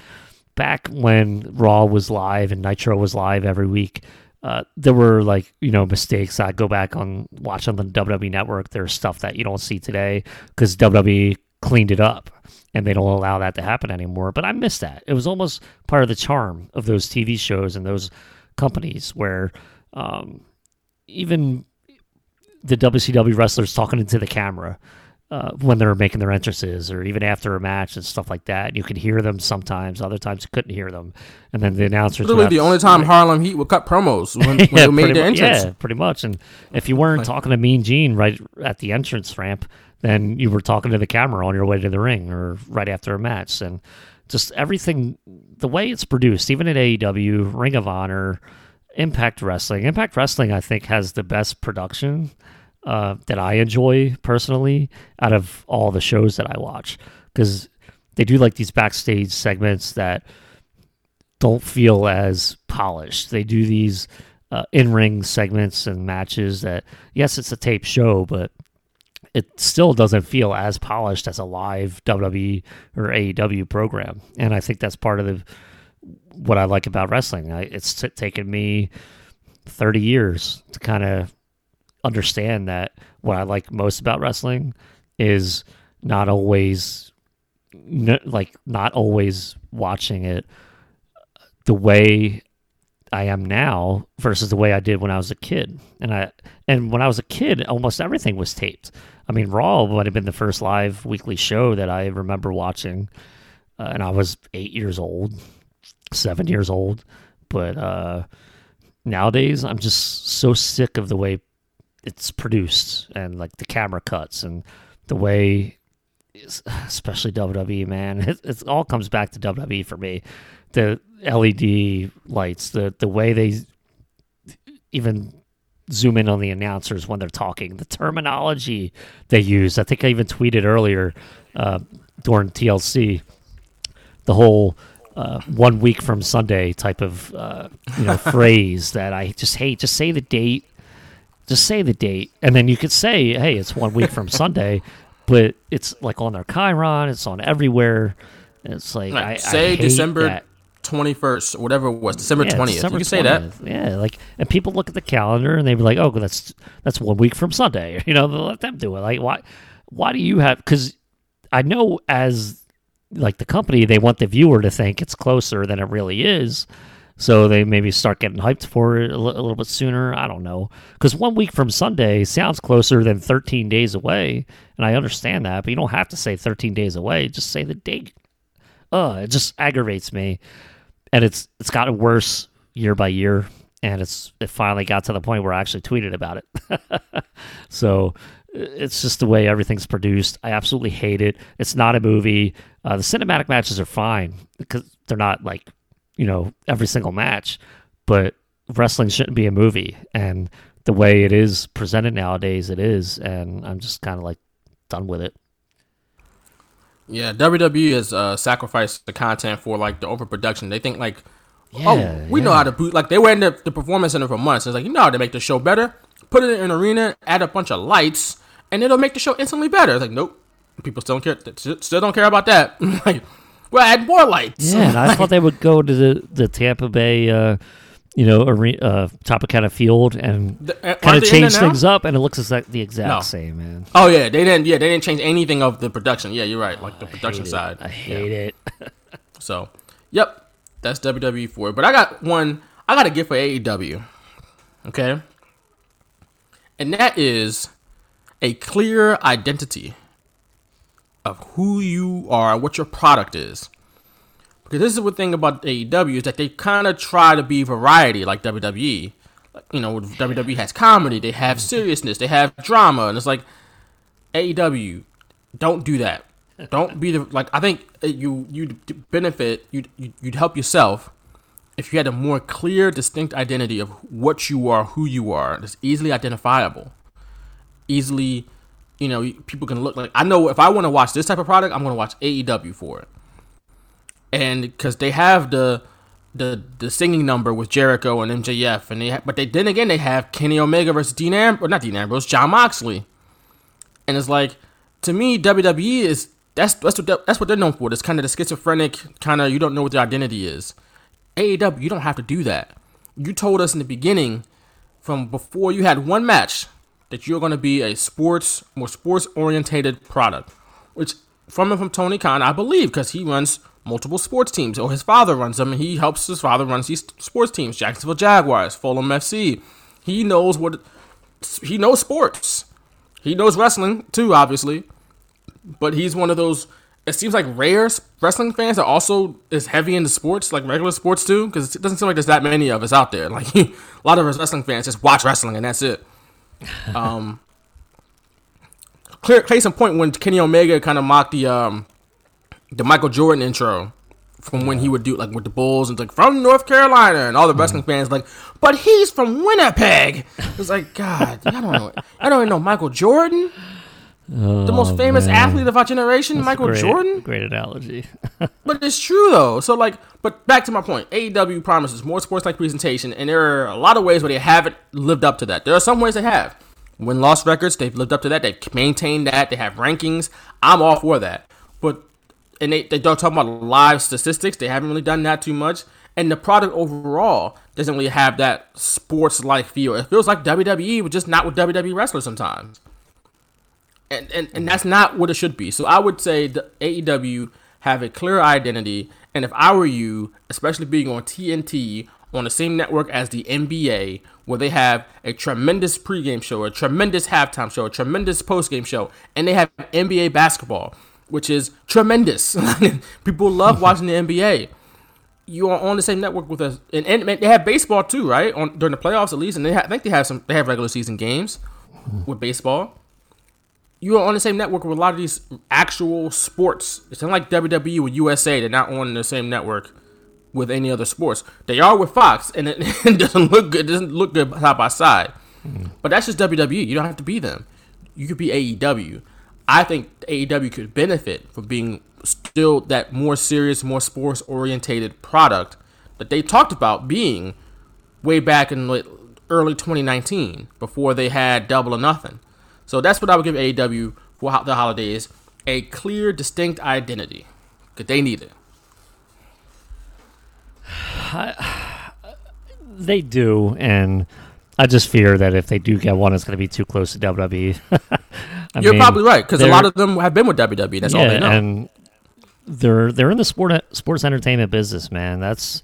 Back when Raw was live and Nitro was live every week, uh, there were, like, you know, mistakes. I go back on, watch on the W W E Network. There's stuff that you don't see today because W W E cleaned it up and they don't allow that to happen anymore. But I miss that. It was almost part of the charm of those T V shows and those companies where um, even the W C W wrestlers talking into the camera Uh, when they're making their entrances, or even after a match and stuff like that. You could hear them sometimes. Other times you couldn't hear them. And then the announcers... Literally the only time Harlem Heat would cut promos when, yeah, when they made their mu- entrance. Yeah, pretty much. And if you weren't like, talking to Mean Gene right at the entrance ramp, then you were talking to the camera on your way to the ring or right after a match. And just everything, the way it's produced, even at A E W, Ring of Honor, Impact Wrestling. Impact Wrestling, I think, has the best production Uh, that I enjoy personally out of all the shows that I watch, because they do like these backstage segments that don't feel as polished. They do these uh, in-ring segments and matches that, yes, it's a tape show, but it still doesn't feel as polished as a live W W E or A E W program. And I think that's part of the what I like about wrestling. I, it's t- taken me thirty years to kind of understand that what I like most about wrestling is not always n- like not always watching it the way I am now versus the way I did when I was a kid. And I, and when I was a kid, almost everything was taped. I mean, Raw might have been the first live weekly show that I remember watching. Uh, and I was eight years old, seven years old. But uh, nowadays, I'm just so sick of the way it's produced and like the camera cuts and the way, especially W W E, man, it, it all comes back to W W E for me. The L E D lights, the, the way they even zoom in on the announcers when they're talking, the terminology they use. I think I even tweeted earlier uh, during T L C, the whole uh, one week from Sunday type of uh, you know phrase that I just hate. Just say the date. Just say the date. And then you could say, hey, it's one week from Sunday, but it's like on their Chiron. It's on everywhere. It's like, like I, say I hate December that. twenty-first, whatever it was, December yeah, twentieth. December you can say twentieth. That. Yeah, like, and people look at the calendar and they be like, "Oh, that's that's one week from Sunday." You know, let them do it. Like, why? Why do you have? Because I know as like the company, they want the viewer to think it's closer than it really is, so they maybe start getting hyped for it a, l- a little bit sooner. I don't know, because one week from Sunday sounds closer than thirteen days away, and I understand that, but you don't have to say thirteen days away. Just say the date. Uh, it just aggravates me, and it's it's gotten worse year by year, and it's it finally got to the point where I actually tweeted about it. So it's just the way everything's produced. I absolutely hate it. It's not a movie. Uh, the cinematic matches are fine because they're not like, you know, every single match, but wrestling shouldn't be a movie. And the way it is presented nowadays, it is, and I'm just kind of like done with it. Yeah, W W E has uh, sacrificed the content for like the overproduction. They think like, yeah, oh, we yeah. know how to boot. Like they were in the, the performance center for months. It's like, you know how to make the show better. Put it in an arena, add a bunch of lights, and it'll make the show instantly better. It's like, nope, people still don't care. Still don't care about that. Like, well, add more lights. Yeah, and I thought they would go to the the Tampa Bay, uh, you know, arena, uh, Tropicana Field, and the, kind of change things up, and it looks like the exact no. same, man. Oh yeah, they didn't. Yeah, they didn't change anything of the production. Yeah, you're right. Like the oh, production I side, I hate yeah. it. So, yep, that's W W E for it. But I got one. I got a gift for A E W. Okay. And that is a clear identity of who you are, what your product is. Because this is the thing about A E W is that they kind of try to be variety like W W E. Like, you know, W W E has comedy, they have seriousness, they have drama. And it's like, A E W, don't do that. Don't be the, like, I think you, you'd benefit, you'd, you'd help yourself if you had a more clear, distinct identity of what you are, who you are, that's easily identifiable, easily, you know, people can look like, I know if I want to watch this type of product, I'm going to watch A E W for it. And because they have the, the the singing number with Jericho and M J F, and they ha- but they then again they have Kenny Omega versus Dean Ambrose, or not Dean Ambrose, John Moxley, and it's like, to me, W W E is that's that's what that's what they're known for. It's kind of the schizophrenic kind of, you don't know what their identity is. A E W, you don't have to do that. You told us in the beginning, from before you had one match, that you're going to be a sports, more sports-orientated product, which from and from Tony Khan, I believe, because he runs multiple sports teams, or his father runs them, and he helps his father run these sports teams, Jacksonville Jaguars, Fulham F C. He knows what, he knows sports. He knows wrestling, too, obviously, but he's one of those, it seems like rare wrestling fans are also is heavy into sports, like regular sports too, because it doesn't seem like there's that many of us out there. Like a lot of us wrestling fans just watch wrestling and that's it. Um, clear case in point, when Kenny Omega kind of mocked the um, the Michael Jordan intro from when he would do like with the Bulls and like from North Carolina, and all the wrestling fans like, but he's from Winnipeg. It's like, God, I don't know, I don't even know Michael Jordan. Oh, the most famous man. Athlete of our generation, that's Michael great, Jordan. Great analogy. But it's true, though. So, like, but back to my point. A E W promises more sports-like presentation, and there are a lot of ways where they haven't lived up to that. There are some ways they have. Win-loss records, they've lived up to that. They've maintained that. They have rankings. I'm all for that. But and they, they don't talk about live statistics. They haven't really done that too much. And the product overall doesn't really have that sports-like feel. It feels like W W E, but just not with W W E wrestlers sometimes. And, and and that's not what it should be. So I would say the A E W have a clear identity. And if I were you, especially being on T N T, on the same network as the N B A, where they have a tremendous pregame show, a tremendous halftime show, a tremendous postgame show, and they have N B A basketball, which is tremendous. People love watching the N B A. You are on the same network with us, and, and, and they have baseball too, right? On during the playoffs at least, and they ha- I think they have some. They have regular season games with baseball. You are on the same network with a lot of these actual sports. It's not like W W E with U S A; they're not on the same network with any other sports. They are with Fox, and it, it doesn't look good. It doesn't look good side by side. Mm. But that's just W W E. You don't have to be them. You could be A E W. I think A E W could benefit from being still that more serious, more sports-orientated product that they talked about being way back in like early twenty nineteen, before they had Double or Nothing. So that's what I would give A E W for the holidays, a clear, distinct identity, because they need it. I, they do, and I just fear that if they do get one, it's going to be too close to W W E. I You're mean, probably right, because a lot of them have been with W W E. That's yeah, all they know. And they're they're in the sport sports entertainment business, man. That's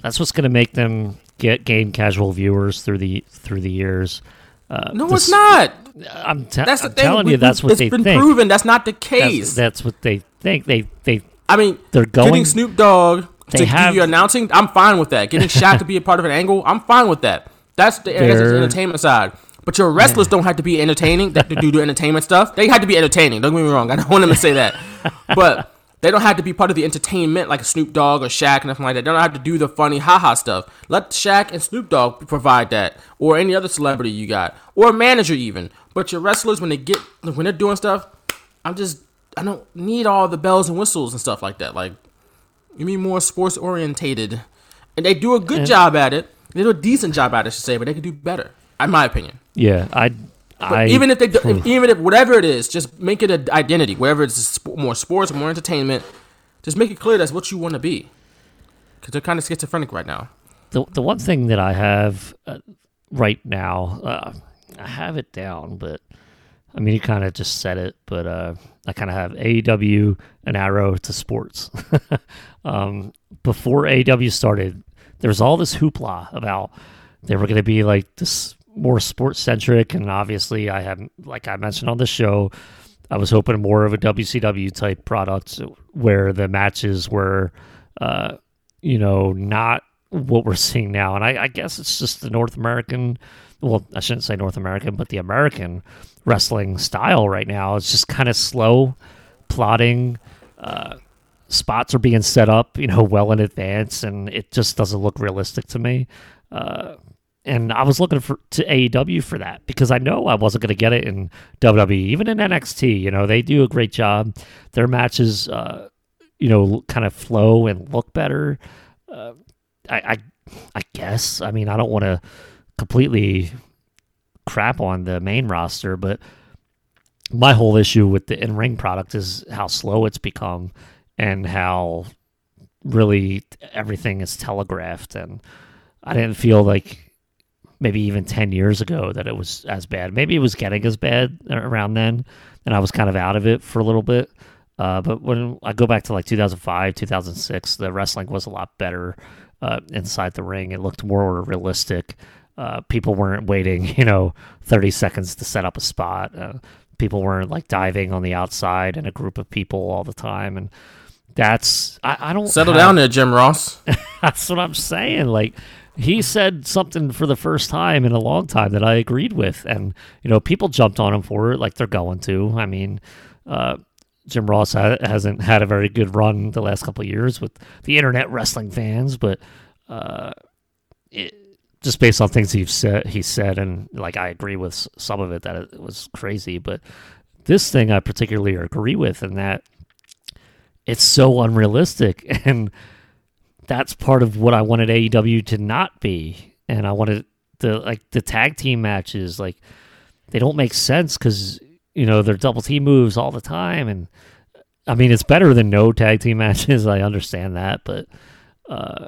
that's what's going to make them get gain casual viewers through the through the years. Uh, no, this, it's not. I'm, t- that's I'm telling we, you, that's what they think. It's been proven that's not the case. That's, that's what they think. They they. I mean, they're going getting Snoop Dogg they to have, do your announcing. I'm fine with that. Getting Shaq to be a part of an angle. I'm fine with that. That's the, that's the entertainment side. But your wrestlers don't have to be entertaining. They do do entertainment stuff. They have to be entertaining. Don't get me wrong. I don't want them to say that. But they don't have to be part of the entertainment like Snoop Dogg or Shaq and nothing like that. They don't have to do the funny haha stuff. Let Shaq and Snoop Dogg provide that, or any other celebrity you got, or a manager even. But your wrestlers, when they get when they're doing stuff, I'm just I don't need all the bells and whistles and stuff like that. Like, you mean more sports orientated, and they do a good and- job at it. They do a decent job at it, I should say, but they could do better, in my opinion. Yeah, I, I even if they, do, if, even if whatever it is, just make it an identity. Wherever it's more sports, more entertainment, just make it clear that's what you want to be. Because they're kind of schizophrenic right now. The the one thing that I have uh, right now, uh, I have it down, but I mean, you kind of just said it, but uh, I kind of have A E W an arrow to sports. um, before A E W started, there was all this hoopla about they were going to be like this more sports centric, and obviously, I have like I mentioned on the show, I was hoping more of a W C W type product where the matches were, uh, you know, not what we're seeing now. And I, I guess it's just the North American, well, I shouldn't say North American, but the American wrestling style right now. It's just kind of slow, plodding. Uh, spots are being set up, you know, well in advance, and it just doesn't look realistic to me. Uh, and I was looking for to A E W for that, because I know I wasn't going to get it in W W E, even in N X T. You know, they do a great job. Their matches, uh, you know, kind of flow and look better. Uh, I, I, I guess. I mean, I don't want to completely crap on the main roster, but my whole issue with the in-ring product is how slow it's become, and how really everything is telegraphed. And I didn't feel like maybe even ten years ago that it was as bad. Maybe it was getting as bad around then, and I was kind of out of it for a little bit. Uh, but when I go back to like two thousand five, two thousand six, the wrestling was a lot better uh, inside the ring. It looked more realistic. Uh, people weren't waiting, you know, thirty seconds to set up a spot. Uh, people weren't like diving on the outside in a group of people all the time. And That's I, I don't settle have, down there, Jim Ross. That's what I'm saying. Like, he said something for the first time in a long time that I agreed with, and you know, people jumped on him for it, like they're going to. I mean, uh, Jim Ross ha- hasn't had a very good run the last couple of years with the internet wrestling fans, but uh, it, just based on things he's said, he said, and like I agree with some of it that it was crazy, but this thing I particularly agree with, and that. It's so unrealistic, and that's part of what I wanted A E W to not be. And I wanted the like the tag team matches, like they don't make sense because you know they're double team moves all the time, and I mean, it's better than no tag team matches. I understand that, but uh,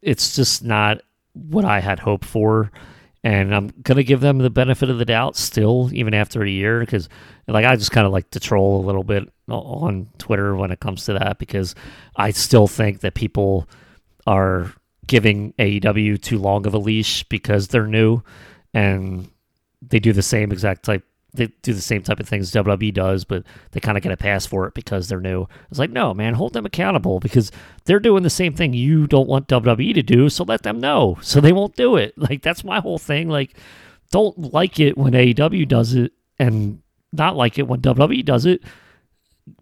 it's just not what I had hoped for. And I'm going to give them the benefit of the doubt still, even after a year, because like I just kind of like to troll a little bit on Twitter when it comes to that, because I still think that people are giving A E W too long of a leash because they're new and they do the same exact type. They do the same type of things W W E does, but they kind of get a pass for it because they're new. It's like, no, man, hold them accountable because they're doing the same thing you don't want W W E to do, so let them know so they won't do it. Like, that's my whole thing. Like, don't like it when A E W does it and not like it when W W E does it.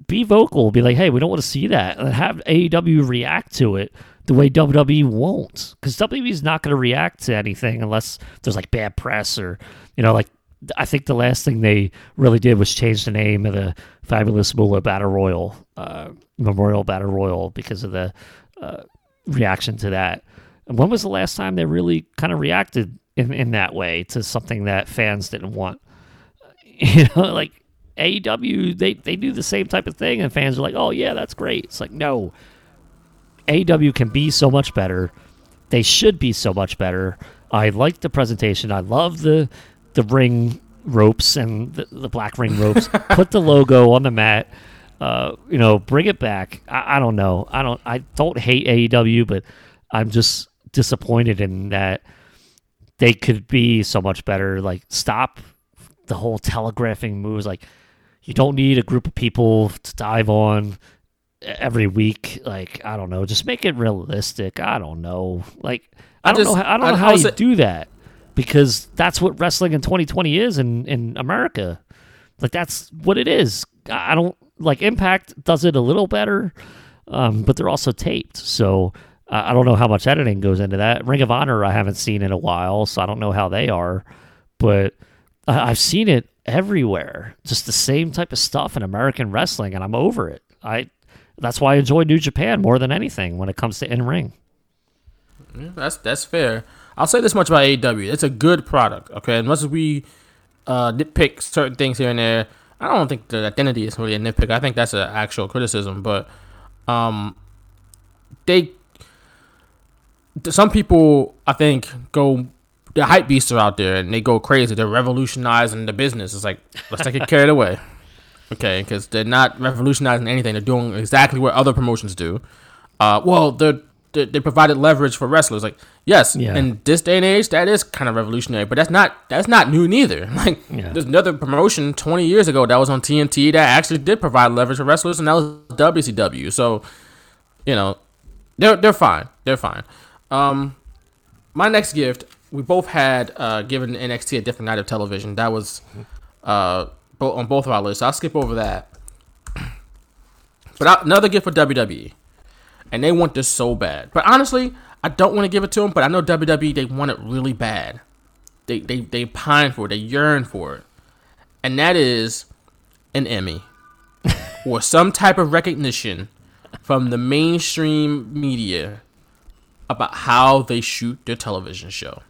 Be vocal. Be like, hey, we don't want to see that. And have A E W react to it the way W W E won't, because W W E is not going to react to anything unless there's, like, bad press or, you know, like, I think the last thing they really did was change the name of the Fabulous Moolah Battle Royal, uh, Memorial Battle Royal, because of the uh, reaction to that. And when was the last time they really kind of reacted in, in that way to something that fans didn't want? You know, like A E W, they, they do the same type of thing, and fans are like, oh, yeah, that's great. It's like, no, A E W can be so much better. They should be so much better. I like the presentation. I love the... the ring ropes and the, the black ring ropes, put the logo on the mat, uh, you know, bring it back. I, I don't know. I don't, I don't hate A E W, but I'm just disappointed in that they could be so much better. Like, stop the whole telegraphing moves. Like, you don't need a group of people to dive on every week. Like, I don't know, just make it realistic. I don't know. Like, I, I don't just, know. How, I don't I, know how you it- do that. Because that's what wrestling in twenty twenty is in, in America. Like, that's what it is. I don't... Like, Impact does it a little better, um, but they're also taped. So uh, I don't know how much editing goes into that. Ring of Honor I haven't seen in a while, so I don't know how they are. But I- I've seen it everywhere. Just the same type of stuff in American wrestling, and I'm over it. I. That's why I enjoy New Japan more than anything when it comes to in-ring. Yeah, that's that's fair. I'll say this much about A E W. It's a good product, okay? As much as we uh, nitpick certain things here and there, I don't think the identity is really a nitpick. I think that's an actual criticism. But um, they, some people, I think, go, the hype beasts are out there, and they go crazy. They're revolutionizing the business. It's like, let's not get carried away, okay? Because they're not revolutionizing anything. They're doing exactly what other promotions do. Uh, well, they're... They provided leverage for wrestlers. Like, yes, yeah. In this day and age, that is kind of revolutionary, but that's not that's not new neither. Like, yeah. There's another promotion twenty years ago that was on T N T that actually did provide leverage for wrestlers, and that was W C W. So, you know, they're they're fine. They're fine. Um, my next gift, we both had uh, given N X T a different night of television. That was uh, bo- on both of our lists. So I'll skip over that. But I, another gift for W W E. And they want this so bad. But honestly, I don't want to give it to them, but I know W W E, they want it really bad. They they they pine for it. They yearn for it. And that is an Emmy. Or some type of recognition from the mainstream media about how they shoot their television show.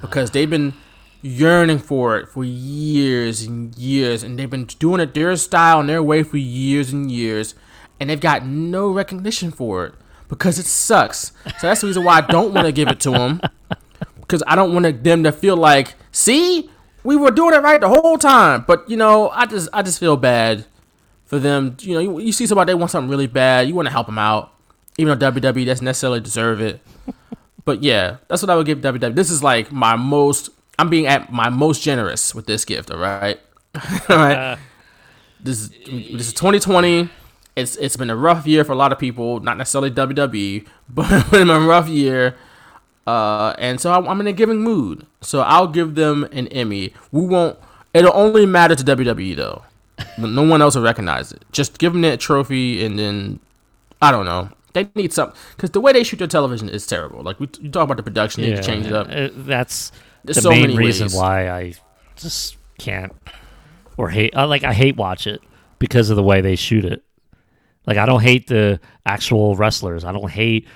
Because they've been yearning for it for years and years. And they've been doing it their style and their way for years and years. And they've got no recognition for it because it sucks. So that's the reason why I don't want to give it to them, because I don't want them to feel like, see, we were doing it right the whole time. But, you know, I just I just feel bad for them. You know, you, you see somebody, they want something really bad. You want to help them out, even though W W E doesn't necessarily deserve it. But, yeah, that's what I would give W W E. This is like my most, I'm being at my most generous with this gift, all right? all right? Uh, this is, this is twenty twenty. It's it's been a rough year for a lot of people, not necessarily W W E, but it's been a rough year, uh, and so I'm, I'm in a giving mood. So I'll give them an Emmy. We won't. It'll only matter to W W E though. No one else will recognize it. Just give them that trophy, and then I don't know. They need something, because the way they shoot their television is terrible. Like we you talk about the production, yeah, they need to change it up. Uh, that's There's the so main many reason ways. Why I just can't or hate. I, like I hate watch it because of the way they shoot it. Like, I don't hate the actual wrestlers. I don't hate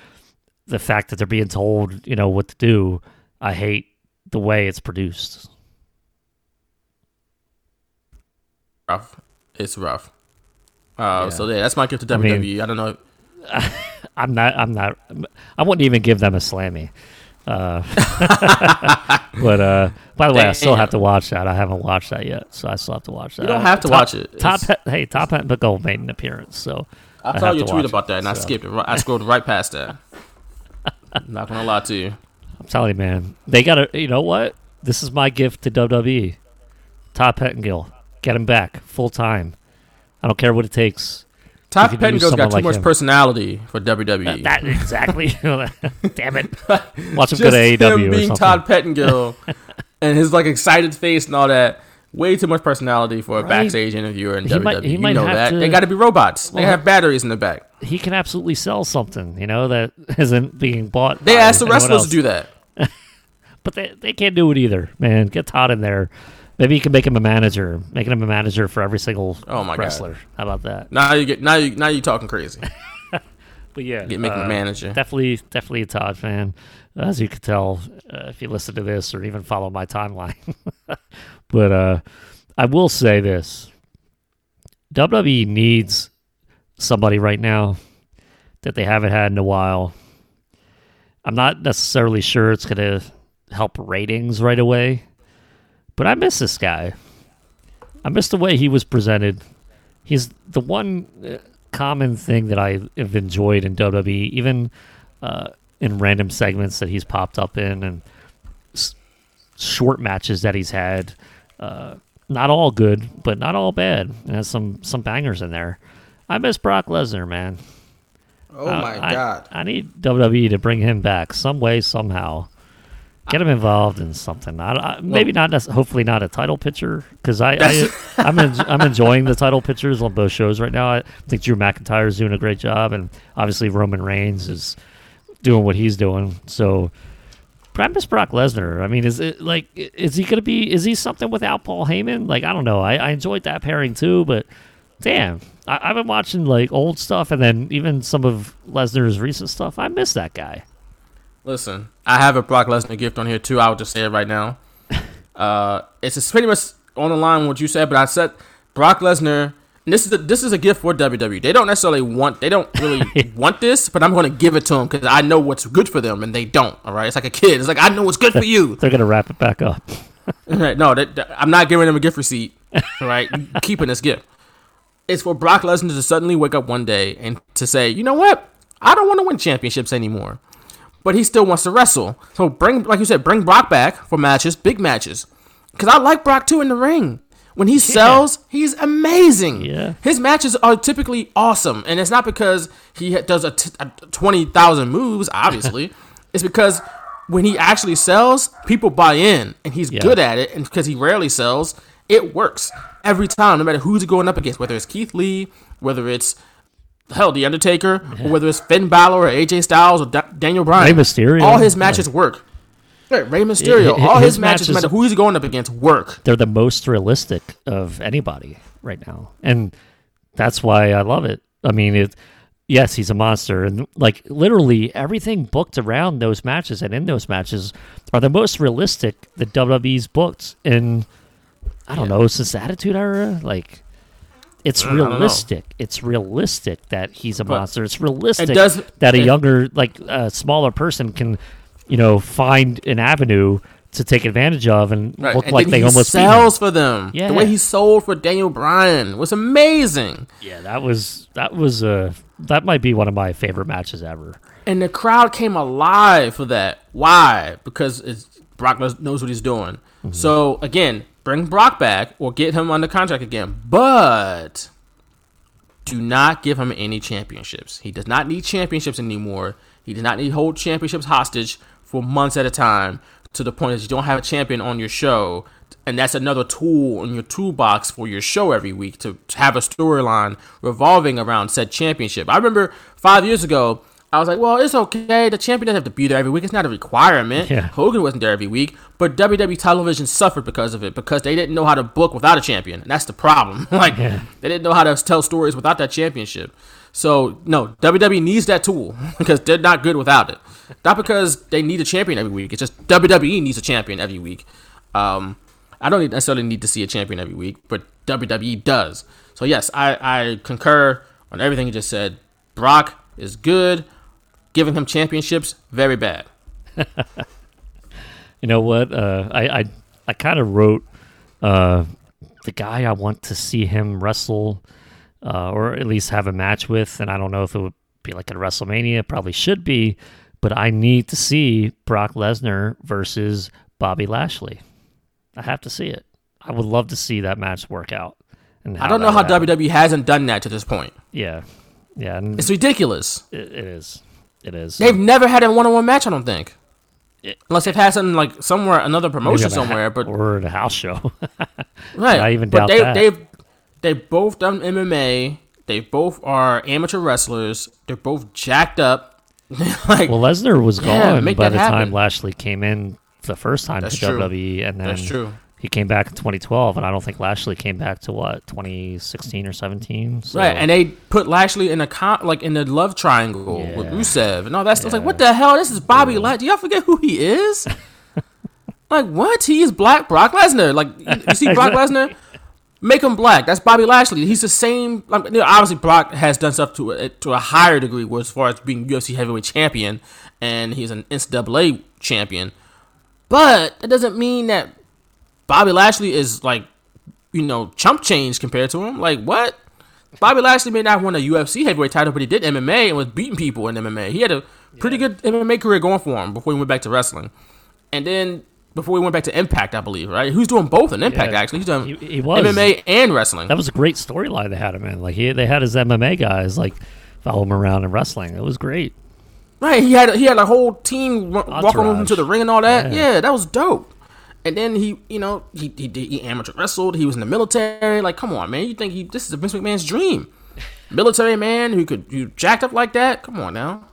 the fact that they're being told, you know, what to do. I hate the way it's produced. Rough. It's rough. Uh, yeah. So yeah, that's my gift to W W E. I mean, I don't know. I'm not. I'm not. I wouldn't even give them a Slammy. Uh, but uh, by the way, Damn. I still have to watch that. I haven't watched that yet, so I still have to watch that. You don't have to top, watch it. Top hey, Top Hat McGold made an appearance, so I, I saw your tweet about it, that, and so. I skipped it. I scrolled right past that. I'm not gonna lie to you. I'm telling you, man. They gotta. You know what? This is my gift to W W E. Todd Pettengill, get him back full time. I don't care what it takes. Todd Pettingill's got too like much him. personality for W W E. That, that exactly. Damn it. Watch him Just go to A E W him being or something. Todd Pettengill and his like excited face and all that. Way too much personality for a right? backstage interviewer in he W W E. Might, he you might know have that. To, they got to be robots. Well, they have batteries in the back. He can absolutely sell something, you know, that isn't being bought. They by asked the wrestlers else. to do that. But they, they can't do it either, man. Get Todd in there. Maybe you can make him a manager, making him a manager for every single oh my wrestler. God. How about that? Now you get now you now you talking crazy. But yeah, get make him uh, a manager. Definitely, definitely a Todd fan, as you can tell uh, if you listen to this or even follow my timeline. But uh, I will say this: W W E needs somebody right now that they haven't had in a while. I'm not necessarily sure it's going to help ratings right away. But I miss this guy. I miss the way he was presented. He's the one common thing that I have enjoyed in W W E, even uh, in random segments that he's popped up in and s- short matches that he's had. Uh, not all good, but not all bad. It has some, some bangers in there. I miss Brock Lesnar, man. Oh, uh, my I, God. I need W W E to bring him back some way, somehow. Get him involved in something. I, I, maybe well, not. Hopefully not a title picture, because I, I I'm en- I'm enjoying the title pictures on both shows right now. I think Drew McIntyre is doing a great job, and obviously Roman Reigns is doing what he's doing. So, but I miss Brock Lesnar. I mean, is it like is he gonna be? Is he something without Paul Heyman? Like I don't know. I, I enjoyed that pairing too, but damn, I, I've been watching like old stuff, and then even some of Lesnar's recent stuff. I miss that guy. Listen, I have a Brock Lesnar gift on here, too. I'll just say it right now. Uh, it's pretty much on the line with what you said, but I said Brock Lesnar, and this is, a, this is a gift for W W E. They don't necessarily want, they don't really want this, but I'm going to give it to them because I know what's good for them, and they don't, all right? It's like a kid. It's like, I know what's good for you. They're going to wrap it back up. Right, no, that, that, I'm not giving them a gift receipt, all right? Keeping this gift. It's for Brock Lesnar to suddenly wake up one day and to say, you know what? I don't want to win championships anymore. But he still wants to wrestle. So bring, like you said, bring Brock back for matches, big matches. Because I like Brock too in the ring. When he yeah. sells, he's amazing. Yeah. His matches are typically awesome. And it's not because he does a t- a twenty thousand moves, obviously. It's because when he actually sells, people buy in. And he's yeah. good at it. And because he rarely sells, it works every time, no matter who he's going up against. Whether it's Keith Lee, whether it's... Hell, The Undertaker, yeah. or whether it's Finn Balor or A J Styles or D- Daniel Bryan. Rey Mysterio. All his matches yeah. work. Right, Rey Mysterio. It, it, all his, his matches, matches, no matter who he's going up against, work. They're the most realistic of anybody right now. And that's why I love it. I mean, it, yes, he's a monster. And like literally everything booked around those matches and in those matches are the most realistic that W W E's booked in, I don't yeah. know, since the Attitude Era. Like... It's realistic. It's realistic that he's a but monster. It's realistic it does, that a it, younger, like a uh, smaller person can, you know, find an avenue to take advantage of and right. look and like they almost sells for them. Yeah. The way he sold for Daniel Bryan was amazing. Yeah, that was that was uh, that might be one of my favorite matches ever. And the crowd came alive for that. Why? Because it's, Brock knows what he's doing. Mm-hmm. So again. Bring Brock back or get him under contract again, but do not give him any championships. He does not need championships anymore. He does not need to hold championships hostage for months at a time to the point that you don't have a champion on your show, and that's another tool in your toolbox for your show every week to, to have a storyline revolving around said championship. I remember five years ago, I was like, well, it's okay. The champion doesn't have to be there every week. It's not a requirement. Yeah. Hogan wasn't there every week, but W W E television suffered because of it, because they didn't know how to book without a champion. And that's the problem. Like yeah. they didn't know how to tell stories without that championship. So no, W W E needs that tool because they're not good without it. Not because they need a champion every week. It's just W W E needs a champion every week. Um, I don't necessarily need to see a champion every week, but W W E does. So yes, I, I concur on everything you just said. Brock is good. Giving him championships, very bad. You know what? Uh, I I, I kind of wrote uh, the guy I want to see him wrestle uh, or at least have a match with, and I don't know if it would be like at WrestleMania. It probably should be, but I need to see Brock Lesnar versus Bobby Lashley. I have to see it. I would love to see that match work out. And I don't know how happen. W W E hasn't done that to this point. Yeah. Yeah. And it's ridiculous. It, it is. It is. They've never had a one-on-one match, I don't think. It, Unless they've had something like somewhere, another promotion somewhere. Ha- but or at a house show. Right. I even doubt but they, that. They've, they've both done M M A. They both are amateur wrestlers. They're both jacked up. Like, well, Lesnar was yeah, gone by the happen. time Lashley came in the first time That's to true. W W E. And then That's true. He came back in twenty twelve, and I don't think Lashley came back to what twenty sixteen or seventeen. So. Right, and they put Lashley in a con- like in the love triangle yeah. with Rusev and all that stuff. Yeah. Like, what the hell? This is Bobby. Yeah. La- Do y'all forget who he is? Like, what? He is Black Brock Lesnar. Like, you see Brock Lesnar, make him black. That's Bobby Lashley. He's the same. Like, you know, obviously, Brock has done stuff to a, to a higher degree, as far as being U F C heavyweight champion, and he's an N C double A champion. But that doesn't mean that Bobby Lashley is like, you know, chump change compared to him. Like, what? Bobby Lashley may not won a U F C heavyweight title, but he did M M A and was beating people in M M A. He had a pretty yeah. good M M A career going for him before he went back to wrestling. And then before he went back to Impact, I believe, right? He was doing both in Impact, yeah. actually. He's doing he, he was. M M A and wrestling. That was a great storyline they had him in. Like, he, they had his M M A guys, like, follow him around in wrestling. It was great. Right. He had, he had a whole team Entourage. walking him to the ring and all that. Yeah, yeah, that was dope. And then he, you know, he, he he amateur wrestled. He was in the military. Like, come on, man. You think he, this is a Vince McMahon's dream. Military man who could, you jacked up like that? Come on now.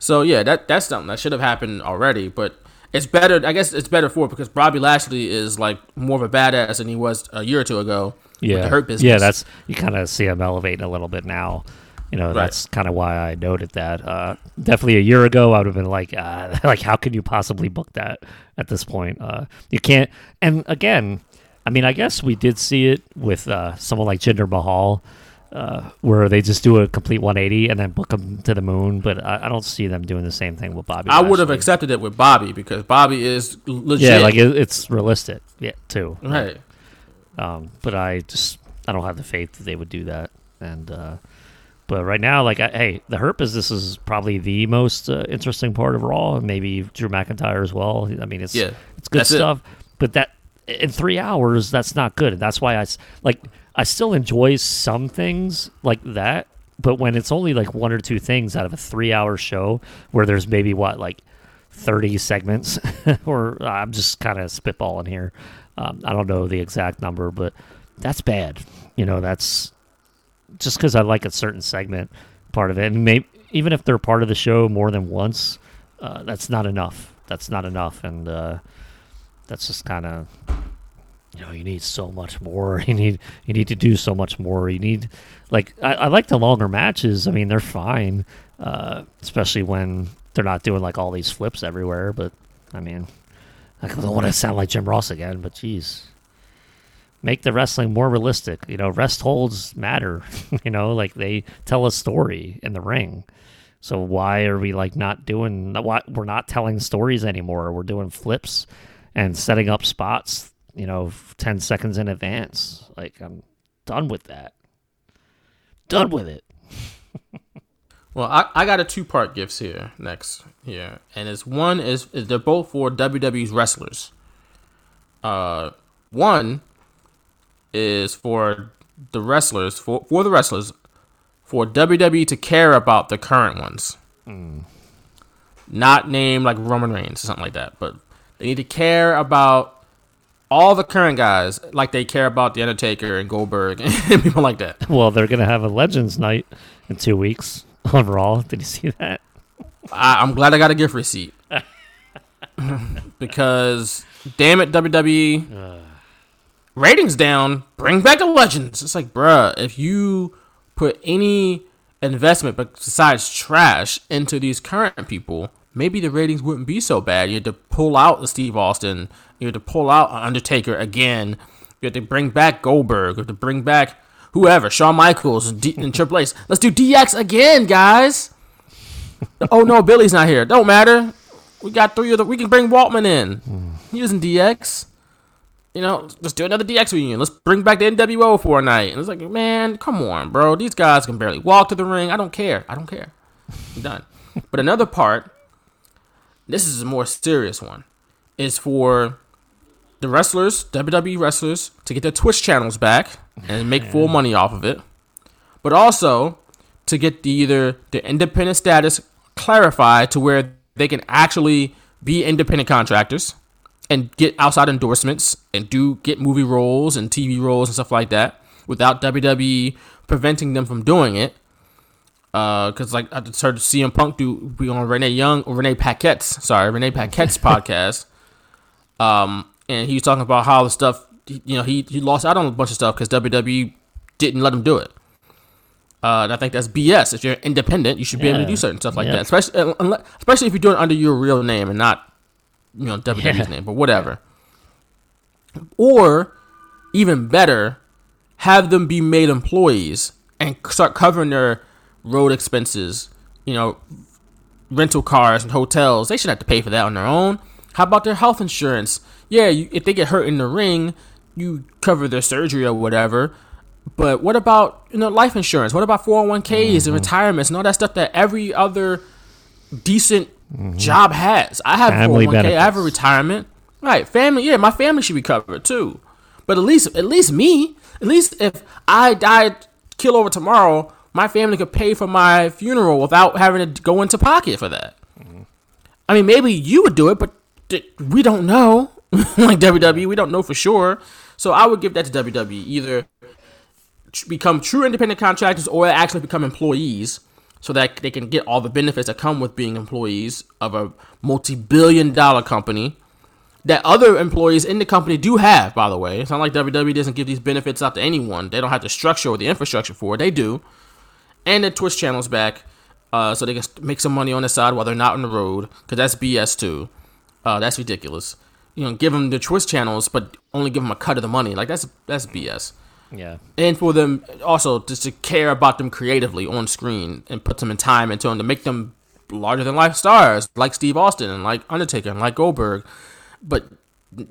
So, yeah, that that's something that should have happened already. But it's better, I guess it's better for it because Bobby Lashley is, like, more of a badass than he was a year or two ago yeah. with the Hurt Business. Yeah, that's, you kind of see him elevating a little bit now. You know, right. That's kind of why I noted that. Uh, definitely a year ago, I would have been like, uh, like, how can you possibly book that at this point? Uh, you can't. And again, I mean, I guess we did see it with uh, someone like Jinder Mahal, uh, where they just do a complete one eighty and then book them to the moon. But I, I don't see them doing the same thing with Bobby. I would have accepted it with Bobby because Bobby is legit. Yeah, like it, it's realistic, yeah, too. Right. Um, but I just, I don't have the faith that they would do that. And, uh, But right now, like, I, hey, the Hurt Business is probably the most uh, interesting part of Raw, and maybe Drew McIntyre as well. I mean, it's yeah, it's good stuff. It. But that in three hours, that's not good. And that's why I like I still enjoy some things like that. But when it's only like one or two things out of a three-hour show, where there's maybe what like thirty segments, or I'm just kind of spitballing here. Um, I don't know the exact number, but that's bad. You know, that's. Just because I like a certain segment part of it. And maybe, even if they're part of the show more than once, uh, that's not enough. That's not enough. And uh, that's just kind of, you know, you need so much more. You need you need to do so much more. You need, like, I, I like the longer matches. I mean, they're fine, uh, especially when they're not doing, like, all these flips everywhere. But, I mean, I don't want to sound like Jim Ross again, but geez. Make the wrestling more realistic. You know, rest holds matter. You know, like they tell a story in the ring. So why are we like not doing what we're not telling stories anymore? We're doing flips and setting up spots, you know, ten seconds in advance. Like I'm done with that. Done with it. Well, I, I got a two part gifts here next here. And it's one is, is they're both for W W E's wrestlers. Uh one is for the wrestlers, for, for the wrestlers, for W W E to care about the current ones. Mm. Not named like Roman Reigns or something like that, but they need to care about all the current guys like they care about The Undertaker and Goldberg and people like that. Well, they're going to have a Legends night in two weeks on Raw. Did you see that? I, I'm glad I got a gift receipt. Because, damn it, W W E... Uh. Ratings down, bring back the Legends. It's like, bruh, if you put any investment besides trash into these current people, maybe the ratings wouldn't be so bad. You had to pull out the Steve Austin. You had to pull out Undertaker again. You had to bring back Goldberg. You had to bring back whoever, Shawn Michaels D- and Triple H. Let's do D X again, guys. Oh no, Billy's not here. Don't matter. We got three of the. We can bring Waltman in. He was in D X. You know, let's do another D X reunion. Let's bring back the N W O for a night. And it's like, man, come on, bro. These guys can barely walk to the ring. I don't care. I don't care. I'm done. But another part, this is a more serious one, is for the wrestlers, W W E wrestlers, to get their Twitch channels back and make full money off of it. But also to get the, either the independent status clarified to where they can actually be independent contractors and get outside endorsements and do get movie roles and T V roles and stuff like that without W W E preventing them from doing it. Because, uh, like, I just heard C M Punk do be on Renee Young, or Renee Paquette's, sorry, Renee Paquette's podcast. Um, and he was talking about how the stuff, you know, he, he lost out on a bunch of stuff because W W E didn't let him do it. Uh, and I think that's B S. If you're independent, you should be yeah. able to do certain stuff like yeah. that, especially especially if you're doing it under your real name and not, you know, W W E's yeah. name, but whatever. Or, even better, have them be made employees and start covering their road expenses, you know, rental cars and hotels. They should have to pay for that on their own. How about their health insurance? Yeah, you, if they get hurt in the ring, you cover their surgery or whatever. But what about, you know, life insurance? What about four oh one Ks mm-hmm. and retirements and all that stuff that every other decent mm-hmm. job has? I have family four oh one K, benefits. I have a retirement. Right, family, yeah, my family should be covered too. But at least, at least me, at least if I died, kill over tomorrow, my family could pay for my funeral without having to go into pocket for that. Mm-hmm. I mean, maybe you would do it, but th- we don't know. Like W W E, we don't know for sure. So I would give that to W W E, either become true independent contractors or actually become employees so that they can get all the benefits that come with being employees of a multi-billion dollar company that other employees in the company do have, by the way. It's not like W W E doesn't give these benefits out to anyone. They don't have the structure or the infrastructure for it. They do. And the Twitch channel's back uh, so they can make some money on the side while they're not on the road, because that's B S too. Uh, that's ridiculous. You know, give them the Twitch channels, but only give them a cut of the money. Like, that's that's B S. Yeah, and for them also just to care about them creatively on screen and put some in time into them to make them larger than life stars like Steve Austin and like Undertaker and like Goldberg. But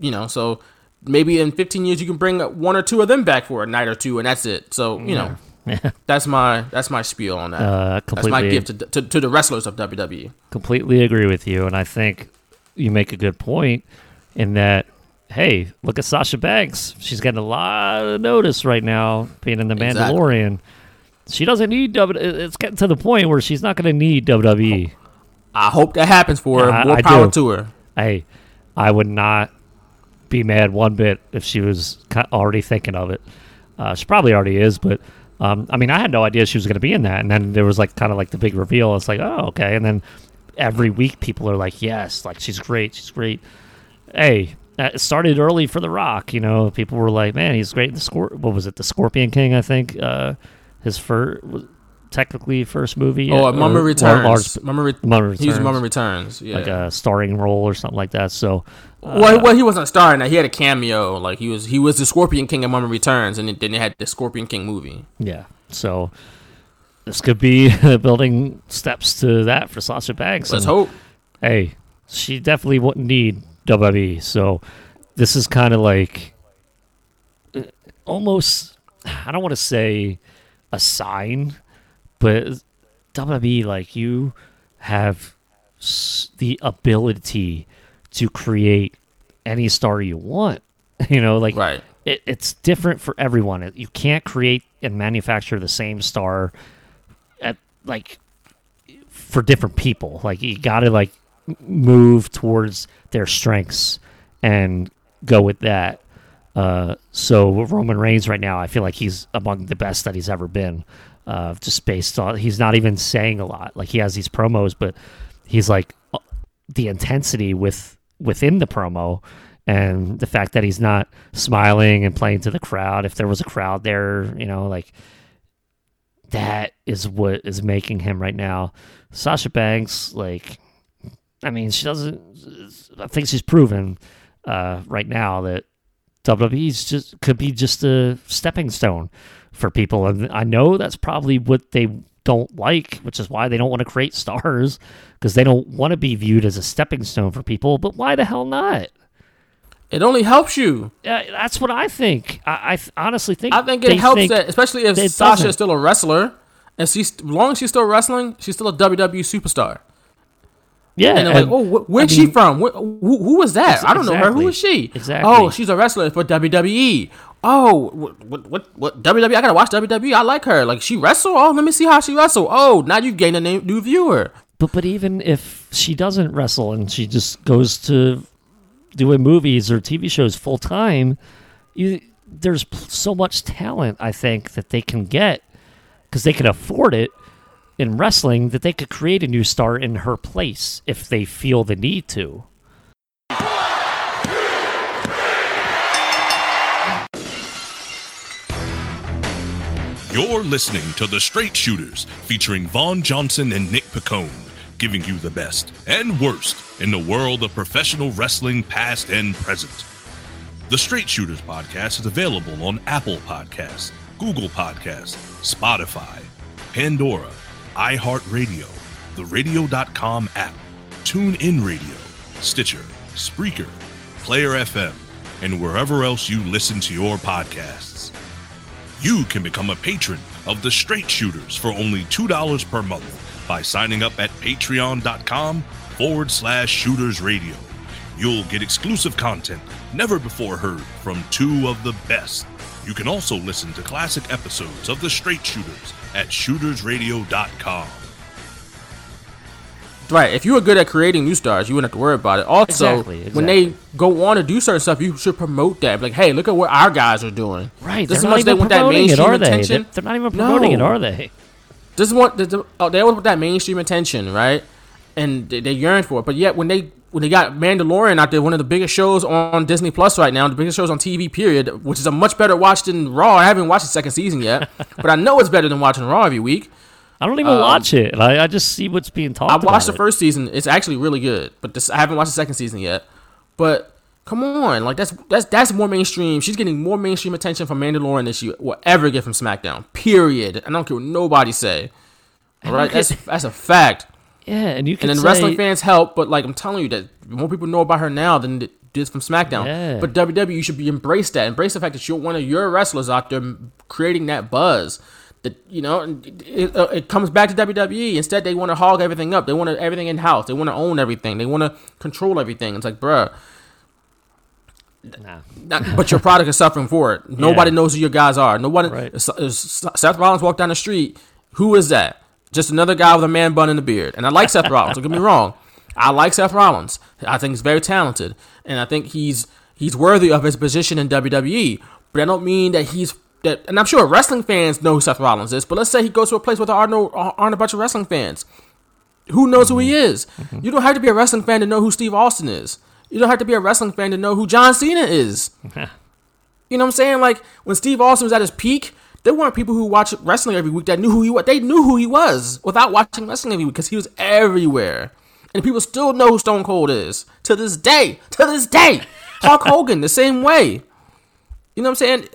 you know, so maybe in fifteen years you can bring one or two of them back for a night or two, and that's it. So you yeah. know, yeah. that's my that's my spiel on that. Uh, that's my gift to, to to the wrestlers of W W E. Completely agree with you, and I think you make a good point in that. Hey, look at Sasha Banks. She's getting a lot of notice right now, being in the exactly. Mandalorian. She doesn't need W W E. It's getting to the point where she's not going to need W W E. I hope that happens for her. Yeah, More I, I power do. to her. Hey, I would not be mad one bit if she was already thinking of it. Uh, she probably already is, but um, I mean, I had no idea she was going to be in that. And then there was like kind of like the big reveal. It's like, oh, okay. And then every week people are like, yes, like she's great, she's great. Hey. It started early for The Rock, you know. People were like, "Man, he's great." The Scor- what was it, The Scorpion King? I think uh, his first, technically first movie. Oh, at, Mama, or, Returns. Or large, Mama, Re- Mama Returns. He was Mama Returns, yeah. Like a starring role or something like that. So, uh, well, well, he wasn't starring. He had a cameo. Like he was, he was the Scorpion King in Mama Returns, and then they had the Scorpion King movie. Yeah. So this could be building steps to that for Sasha Banks. Let's and, hope. Hey, she definitely wouldn't need W W E, so this is kind of like almost, I don't want to say a sign, but W W E, like, you have the ability to create any star you want, you know, like right. it, it's different for everyone. You can't create and manufacture the same star at like for different people. Like, you gotta like move towards their strengths and go with that. Uh, so Roman Reigns right now, I feel like he's among the best that he's ever been. Uh, just based on, he's not even saying a lot. Like, he has these promos, but he's like uh, the intensity with within the promo, and the fact that he's not smiling and playing to the crowd. If there was a crowd there, you know, like that is what is making him right now. Sasha Banks, like. I mean, she doesn't. I think she's proven uh, right now that W W E just could be just a stepping stone for people. And I know that's probably what they don't like, which is why they don't want to create stars, because they don't want to be viewed as a stepping stone for people. But why the hell not? It only helps you. Yeah, that's what I think. I, I honestly think. I think it helps, think that, especially if Sasha doesn't. is still a wrestler, and she's, long as she's still wrestling, she's still a W W E superstar. Yeah, and, and like, oh, wh- where's I mean, she from? Wh- who, who was that? Exactly, I don't know her. Who is she? Exactly. Oh, she's a wrestler for W W E. Oh, what, what, what? W W E. I gotta watch W W E. I like her. Like, she wrestle. Oh, let me see how she wrestle. Oh, now you've gained a new viewer. But but even if she doesn't wrestle and she just goes to doing movies or T V shows full time, you there's so much talent, I think, that they can get because they can afford it. In wrestling, that they could create a new star in her place if they feel the need to. One, two, three. You're listening to The Straight Shooters, featuring Vaughn Johnson and Nick Piccone, giving you the best and worst in the world of professional wrestling past and present. The Straight Shooters podcast is available on Apple Podcasts, Google Podcasts, Spotify, Pandora, iHeartRadio, the radio dot com app, TuneIn Radio, Stitcher, Spreaker, Player F M, and wherever else you listen to your podcasts. You can become a patron of The Straight Shooters for only two dollars per month by signing up at patreon.com forward slash shooters radio. You'll get exclusive content never before heard from two of the best. You can also listen to classic episodes of The Straight Shooters at shooters radio dot com. Right, if you are good at creating new stars, you wouldn't have to worry about it. Also, exactly, exactly. when they go on to do certain stuff, you should promote that. Like, hey, look at what our guys are doing. Right, this they're not even promoting it, are they? They're, they're not even promoting no. it, are they? This is what they want, that mainstream attention, right? And they, they yearn for it. But yet, when they when they got Mandalorian out there, one of the biggest shows on Disney Plus right now, the biggest shows on T V, period, which is a much better watch than Raw. I haven't watched the second season yet, but I know it's better than watching Raw every week. I don't even um, watch it. I, I just see what's being talked about. I watched about the first it. season. It's actually really good, but this, I haven't watched the second season yet. But come on. like That's that's that's more mainstream. She's getting more mainstream attention from Mandalorian than she will ever get from SmackDown, period. I don't care what nobody say. All right? That's, that's a fact. Yeah, and you can and then say, wrestling fans help, but like I'm telling you, that more people know about her now than it did from SmackDown. Yeah. But W W E should be embrace that, embrace the fact that you're one of your wrestlers out there creating that buzz. That you know, it, it, it comes back to W W E. Instead, they want to hog everything up. They want everything in house. They want to own everything. They want to control everything. It's like, bruh. Nah. Not, but your product is suffering for it. Yeah. Nobody knows who your guys are. Nobody. Right. Seth Rollins walked down the street. Who is that? Just another guy with a man bun and a beard. And I like Seth Rollins. Don't get me wrong. I like Seth Rollins. I think he's very talented. And I think he's he's worthy of his position in W W E. But I don't mean that he's... that. And I'm sure wrestling fans know who Seth Rollins is. But let's say he goes to a place where there aren't, aren't a bunch of wrestling fans. Who knows mm-hmm. who he is? Mm-hmm. You don't have to be a wrestling fan to know who Steve Austin is. You don't have to be a wrestling fan to know who John Cena is. You know what I'm saying? Like, when Steve Austin was at his peak... there weren't people who watch wrestling every week that knew who he was. They knew who he was without watching wrestling every week because he was everywhere. And people still know who Stone Cold is to this day. To this day. Hulk Hogan, the same way. You know what I'm saying?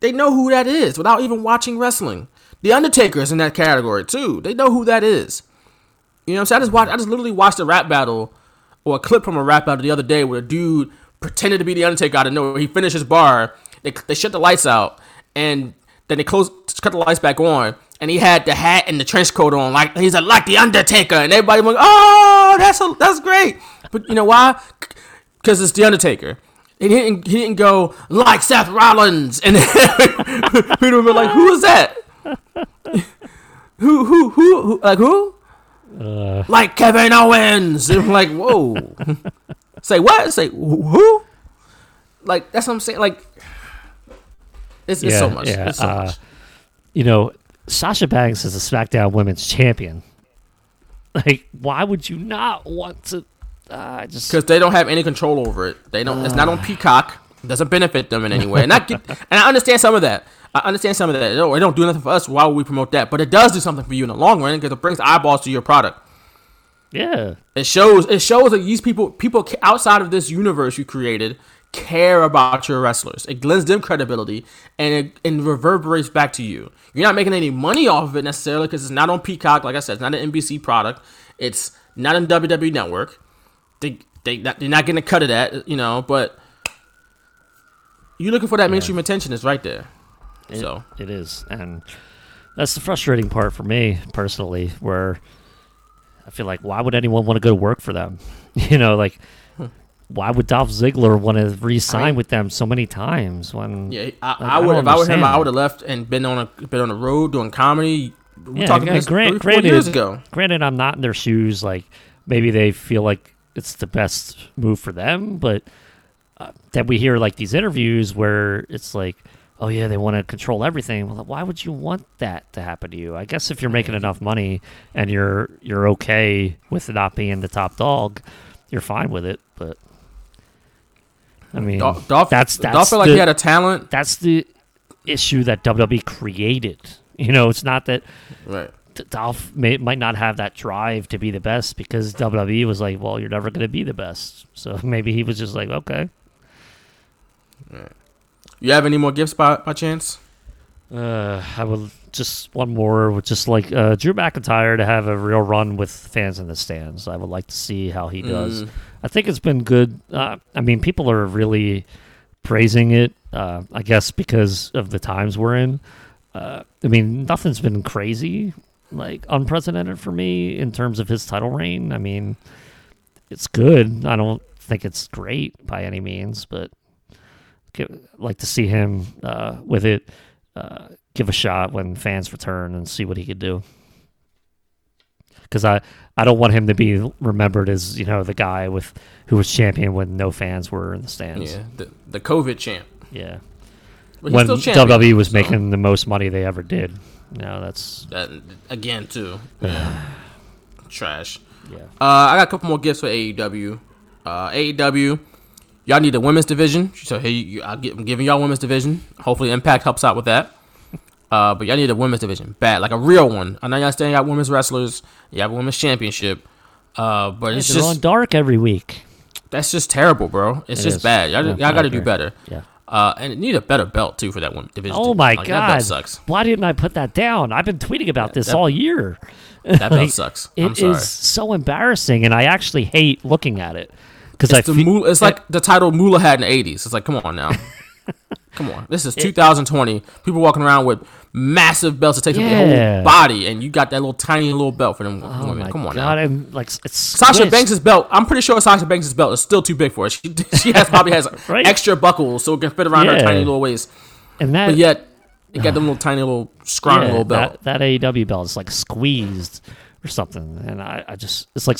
They know who that is without even watching wrestling. The Undertaker is in that category too. They know who that is. You know what I'm saying? I just, watched, I just literally watched a rap battle or a clip from a rap battle the other day where a dude pretended to be The Undertaker out of nowhere. He finished his bar. They, they shut the lights out. And... then they closed, cut the lights back on, and he had the hat and the trench coat on, like he's like, like the Undertaker, and everybody went, "Oh, that's a, that's great!" But you know why? Because it's the Undertaker. And he didn't he didn't go like Seth Rollins, and people were like, "Who is that? who, who who who like who? Uh. Like Kevin Owens?" And I'm like, "Whoa!" Say what? Say who? Like that's what I'm saying. Like. It's, it's yeah, so much. Yeah. It's so uh, much. You know, Sasha Banks is a SmackDown Women's Champion. Like, why would you not want to? Uh, just because they don't have any control over it. They don't. Uh, it's not on Peacock. It doesn't benefit them in any way. And I get, and I understand some of that. I understand some of that. They don't, they don't do nothing for us. Why would we promote that? But it does do something for you in the long run because it brings eyeballs to your product. Yeah. It shows. It shows that these people, people outside of this universe you created, care about your wrestlers. It lends them credibility, and it and reverberates back to you. You're not making any money off of it necessarily because it's not on Peacock. Like I said, it's not an N B C product. It's not on W W E Network. They they not, they're not getting a cut of that, you know. But you're looking for that yeah. mainstream attention. It's right there. It, so it is, and that's the frustrating part for me personally, where I feel like, why would anyone want to go to work for them? You know, like. Why would Dolph Ziggler want to re-sign I mean, with them so many times? When yeah, I, like, I would I if I were him, I would have left and been on a been on the road doing comedy. We're yeah, talking yeah, grant, three, granted, four years ago. Granted, I'm not in their shoes. Like maybe they feel like it's the best move for them, but uh, that we hear like these interviews where it's like, oh yeah, they want to control everything. Well, why would you want that to happen to you? I guess if you're making enough money and you're you're okay with not being the top dog, you're fine with it, but. I mean, Dolph, that's, that's Dolph felt like the, he had a talent. That's the issue that W W E created. You know, it's not that right. Dolph may, might not have that drive to be the best because W W E was like, well, you're never going to be the best. So maybe he was just like, okay. Right. You have any more gifts by, by chance? Uh, I would just one more with just like uh, Drew McIntyre to have a real run with fans in the stands. I would like to see how he does. Mm. I think it's been good. Uh, I mean, people are really praising it, uh, I guess, because of the times we're in. Uh, I mean, nothing's been crazy, like unprecedented for me in terms of his title reign. I mean, it's good. I don't think it's great by any means, but I'd like to see him uh, with it. Uh, give a shot when fans return and see what he could do. Because I, I don't want him to be remembered as, you know, the guy with who was champion when no fans were in the stands. Yeah, the, the COVID champ. Yeah. But when W W E was so. making the most money they ever did. No, that's... That, again, too. Yeah. Trash. Yeah. Uh, I got a couple more gifts for A E W. Uh, A E W... Y'all need a women's division, so here you, you, I'll get, I'm giving y'all women's division. Hopefully, Impact helps out with that. Uh, but y'all need a women's division, bad, like a real one. I know y'all staying out women's wrestlers, you have a women's championship, uh, but it's, it's just on dark every week. That's just terrible, bro. It's it just is. bad. Y'all, y'all got to do better. Yeah. Uh, and need a better belt too for that women's division. Oh my like, god, that belt sucks. Why didn't I put that down? I've been tweeting about yeah, this that, all year. That like, belt sucks. I'm it sorry. is so embarrassing, and I actually hate looking at it. It's, I the fe- Moolah, it's like the title Moolah had in the eighties. It's like, come on now. Come on. This is two thousand twenty. People walking around with massive belts that take yeah. up their whole body, and you got that little tiny little belt for them oh women. Come on God, now. I'm like, it's Sasha Banks' belt, I'm pretty sure Sasha Banks' belt is still too big for her. She, she has probably has right? extra buckles so it can fit around yeah. her tiny little waist. And that, but yet, it got them little tiny little scrawny yeah, little belt. That, that A E W belt is like squeezed or something, and I, I just, it's like...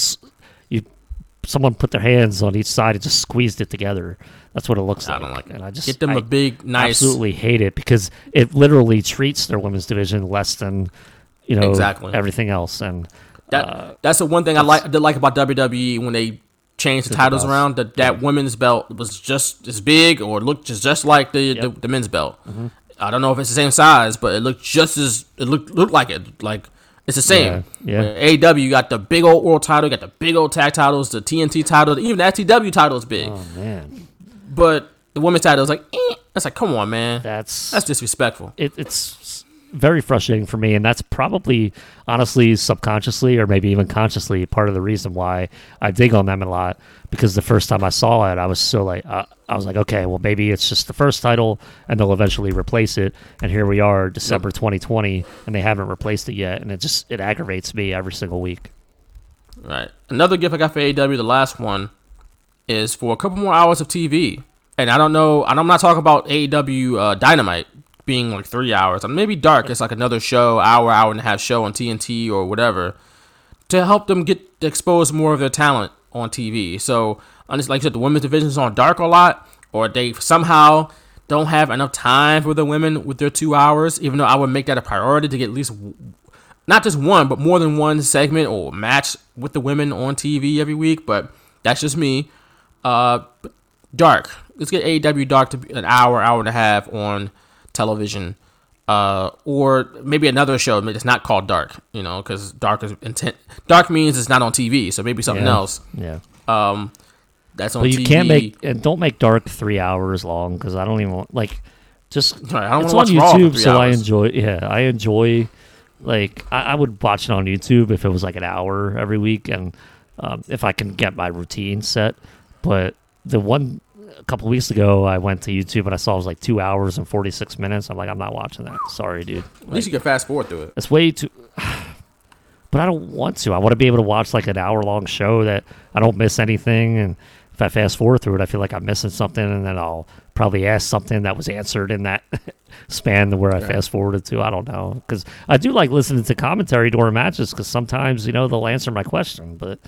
Someone put their hands on each side and just squeezed it together. That's what it looks I like. I don't like it. And I just get them I a big, nice. Absolutely hate it because it literally treats their women's division less than, you know, exactly. everything else. And that uh, that's the one thing I like. Did like about W W E when they changed the titles the around. That that yeah. women's belt was just as big or looked just, just like the, yep. the the men's belt. Mm-hmm. I don't know if it's the same size, but it looked just as it looked looked like it like. It's the same. Yeah, yeah. A E W got the big old world title, got the big old tag titles, the T N T title, even the I T W title is big. Oh man! But the women's title is like, eh. That's like, come on, man. That's that's disrespectful. It, it's very frustrating for me, and that's probably, honestly, subconsciously or maybe even consciously, part of the reason why I dig on them a lot. Because the first time I saw it, I was so like, uh, I was like, okay, well maybe it's just the first title, and they'll eventually replace it. And here we are, December yep. twenty twenty, and they haven't replaced it yet. And it just it aggravates me every single week. Right. Another gift I got for A E W, the last one, is for a couple more hours of T V. And I don't know, and I'm not talking about A E W uh, Dynamite being like three hours. I mean, maybe Dark is like another show, hour, hour and a half show on T N T or whatever, to help them get expose more of their talent on T V. So, unless, like you said, the women's division is on Dark a lot, or they somehow don't have enough time for the women with their two hours, even though I would make that a priority to get at least, not just one, but more than one segment or match with the women on T V every week, but that's just me. Uh, Dark. Let's get A E W Dark to be an hour, hour and a half on television. Uh, or maybe another show that's not called Dark, you know, because Dark is intent. Dark means it's not on T V, so maybe something yeah. else. Yeah. Um, That's on but you T V. Can't make and don't make Dark three hours long because I don't even want, like just right, I don't it's on YouTube so hours. I enjoy yeah I enjoy like I, I would watch it on YouTube if it was like an hour every week and um, if I can get my routine set. But the one a couple of weeks ago I went to YouTube and I saw it was like two hours and forty six minutes. I'm like, I'm not watching that. Sorry, dude. At like, least you can fast forward through it. It's way too. But I don't want to. I want to be able to watch like an hour-long show that I don't miss anything. And if I fast forward through it, I feel like I'm missing something, and then I'll probably ask something that was answered in that span to where I yeah. fast forwarded to. I don't know, because I do like listening to commentary during matches because sometimes you know they'll answer my question. But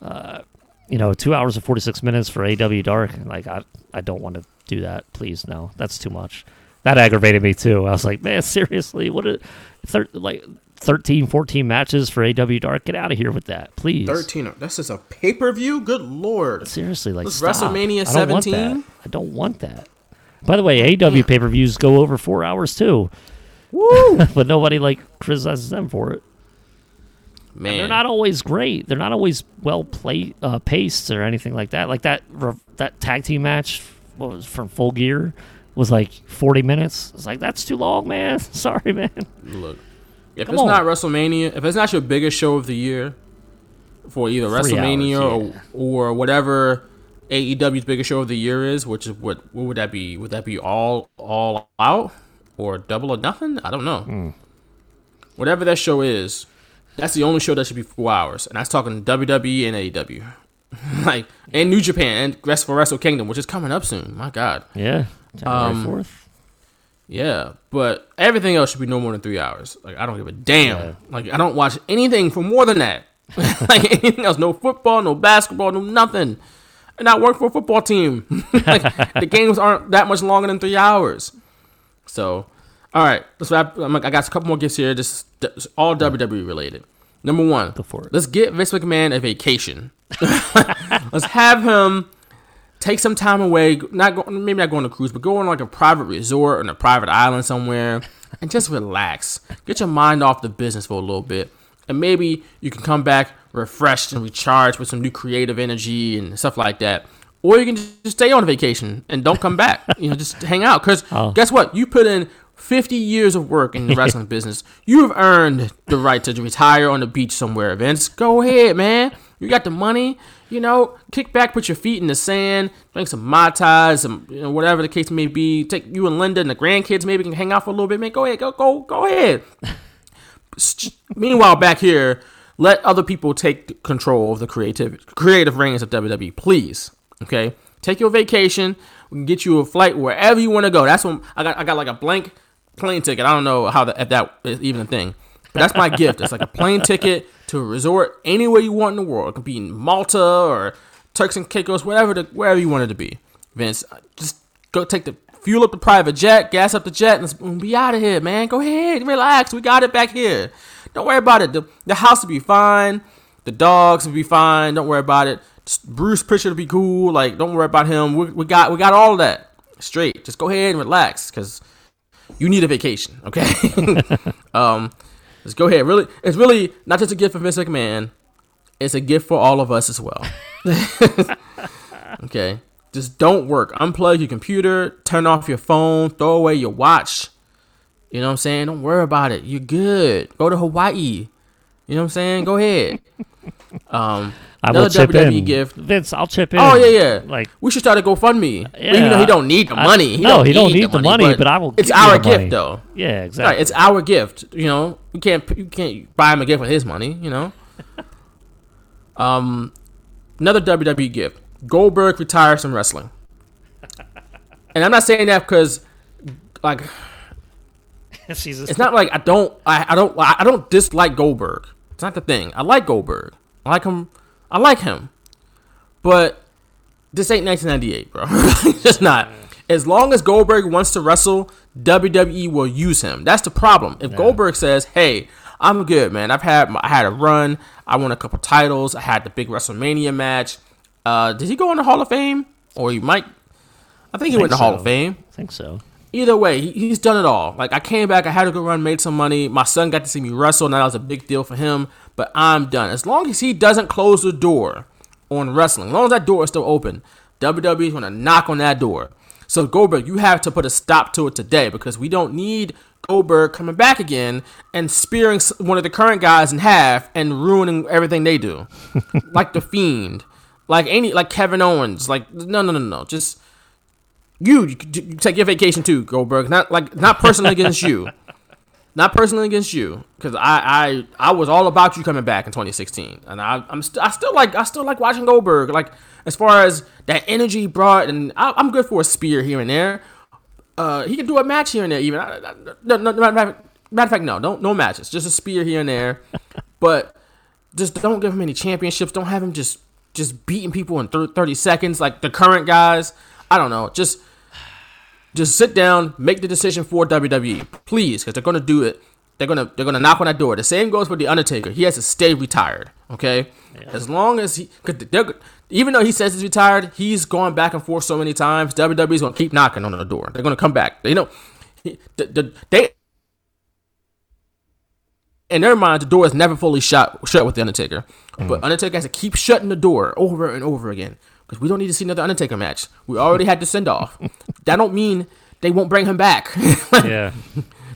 uh, you know, two hours and forty-six minutes for A W Dark, like I I don't want to do that. Please, no, that's too much. That aggravated me too. I was like, man, seriously, what? Are, thir- like. thirteen, fourteen matches for A W Dark. Get out of here with that, please. thirteen. This is a pay-per-view? Good Lord. Seriously, like, this stop. WrestleMania seventeen? I don't, I don't want that. By the way, A E W pay-per-views go over four hours, too. Woo! But nobody, like, criticizes them for it. Man. And they're not always great. They're not always well-paced uh, paced or anything like that. Like, that that tag team match what was from Full Gear was, like, forty minutes. It's like, that's too long, man. Sorry, man. Look. If Come it's on. Not WrestleMania, if it's not your biggest show of the year for either Three WrestleMania hours, yeah. or, or whatever A E W's biggest show of the year is, which is what what would that be? Would that be all all out or Double or Nothing? I don't know. Mm. Whatever that show is, that's the only show that should be four hours. And that's talking W W E and A E W. Like and New Japan and Wrestle for Wrestle Kingdom, which is coming up soon. My God. Yeah. January fourth. Yeah, but everything else should be no more than three hours. Like, I don't give a damn. Yeah. Like, I don't watch anything for more than that. Like, anything else. No football, no basketball, no nothing. And I work for a football team. Like, the games aren't that much longer than three hours. So, all right. Let's wrap. I'm like, I got a couple more gifts here. Just all W W E related. Number one, Go for it. Let's get Vince McMahon a vacation. Let's have him... Take some time away, not go, maybe not go on a cruise, but go on like a private resort or on a private island somewhere and just relax. Get your mind off the business for a little bit. And maybe you can come back refreshed and recharged with some new creative energy and stuff like that. Or you can just stay on vacation and don't come back. You know, just hang out. Because oh. guess what? You put in fifty years of work in the wrestling business. You've earned the right to retire on the beach somewhere, Vince. Go ahead, man. You got the money. You know, kick back, put your feet in the sand, drink some Mai Tais, some, you know, whatever the case may be. Take you and Linda and the grandkids, maybe can hang out for a little bit. Man, go ahead, go, go, go ahead. Meanwhile, back here, let other people take control of the creative, creative reins of W W E, please. Okay, take your vacation. We can get you a flight wherever you want to go. That's when I got, I got like a blank plane ticket. I don't know how the, if that is even a thing. But that's my gift. It's like a plane ticket to a resort anywhere you want in the world. It could be in Malta or Turks and Caicos, whatever the, wherever you want it to be. Vince, just go take the fuel up the private jet, gas up the jet, and let's be out of here, man. Go ahead, relax. We got it back here. Don't worry about it. The, the house will be fine. The dogs will be fine. Don't worry about it. Just Bruce Pritchard will be cool. Like, don't worry about him. We, we got we got all of that straight. Just go ahead and relax because you need a vacation, okay? um. Let's go ahead. Really, it's really not just a gift for Vince McMahon. It's a gift for all of us as well. Okay. Just don't work. Unplug your computer. Turn off your phone. Throw away your watch. You know what I'm saying? Don't worry about it. You're good. Go to Hawaii. You know what I'm saying? Go ahead. Um, I will chip W W E in. Gift. Vince, I'll chip in. Oh, yeah, yeah. Like, we should start a GoFundMe. Yeah. Even though he don't need the money. I, he no, don't he don't need the, the money, money, but I will It's our gift, money. Though. Yeah, exactly. Right, it's our gift. You know, you can't, you can't buy him a gift with his money, you know. um, Another W W E gift. Goldberg retires from wrestling. And I'm not saying that because, like, it's not like I don't, I, I don't, I don't dislike Goldberg. It's not the thing. I like Goldberg. I like him. I like him. But this ain't nineteen ninety-eight, bro. It's just not. As long as Goldberg wants to wrestle, W W E will use him. That's the problem. If yeah. Goldberg says, hey, I'm good, man. I've had I had a run. I won a couple titles. I had the big WrestleMania match. Uh, did he go in the Hall of Fame? Or he might. I think he I think went to the so. Hall of Fame. I think so. Either way, he's done it all. Like, I came back, I had a good run, made some money. My son got to see me wrestle, and that was a big deal for him. But I'm done. As long as he doesn't close the door on wrestling. As long as that door is still open, W W E is going to knock on that door. So Goldberg, you have to put a stop to it today, because we don't need Goldberg coming back again and spearing one of the current guys in half and ruining everything they do. Like The Fiend, like any, like Kevin Owens, like no, no, no, no. Just you, you, you take your vacation too, Goldberg. Not like not personally against you, not personally against you, because I, I, I was all about you coming back in twenty sixteen, and I, I'm st- I still like, I still like watching Goldberg. Like as far as that energy he brought, and I, I'm good for a spear here and there. Uh, he can do a match here and there, even. I, I, no, no, matter of fact, no, don't, no matches. Just a spear here and there, but just don't give him any championships. Don't have him just, just beating people in thirty seconds, like the current guys. I don't know. Just, just sit down, make the decision for W W E, please, because they're gonna do it. They're gonna, they're gonna knock on that door. The same goes for The Undertaker. He has to stay retired. Okay, yeah. As long as he, cause even though he says he's retired, he's gone back and forth so many times. W W E's gonna keep knocking on the door. They're gonna come back. You know, he, the, the, they in their mind the door is never fully shut shut with the Undertaker, mm. but Undertaker has to keep shutting the door over and over again because we don't need to see another Undertaker match. We already had the send off. That don't mean they won't bring him back. Yeah.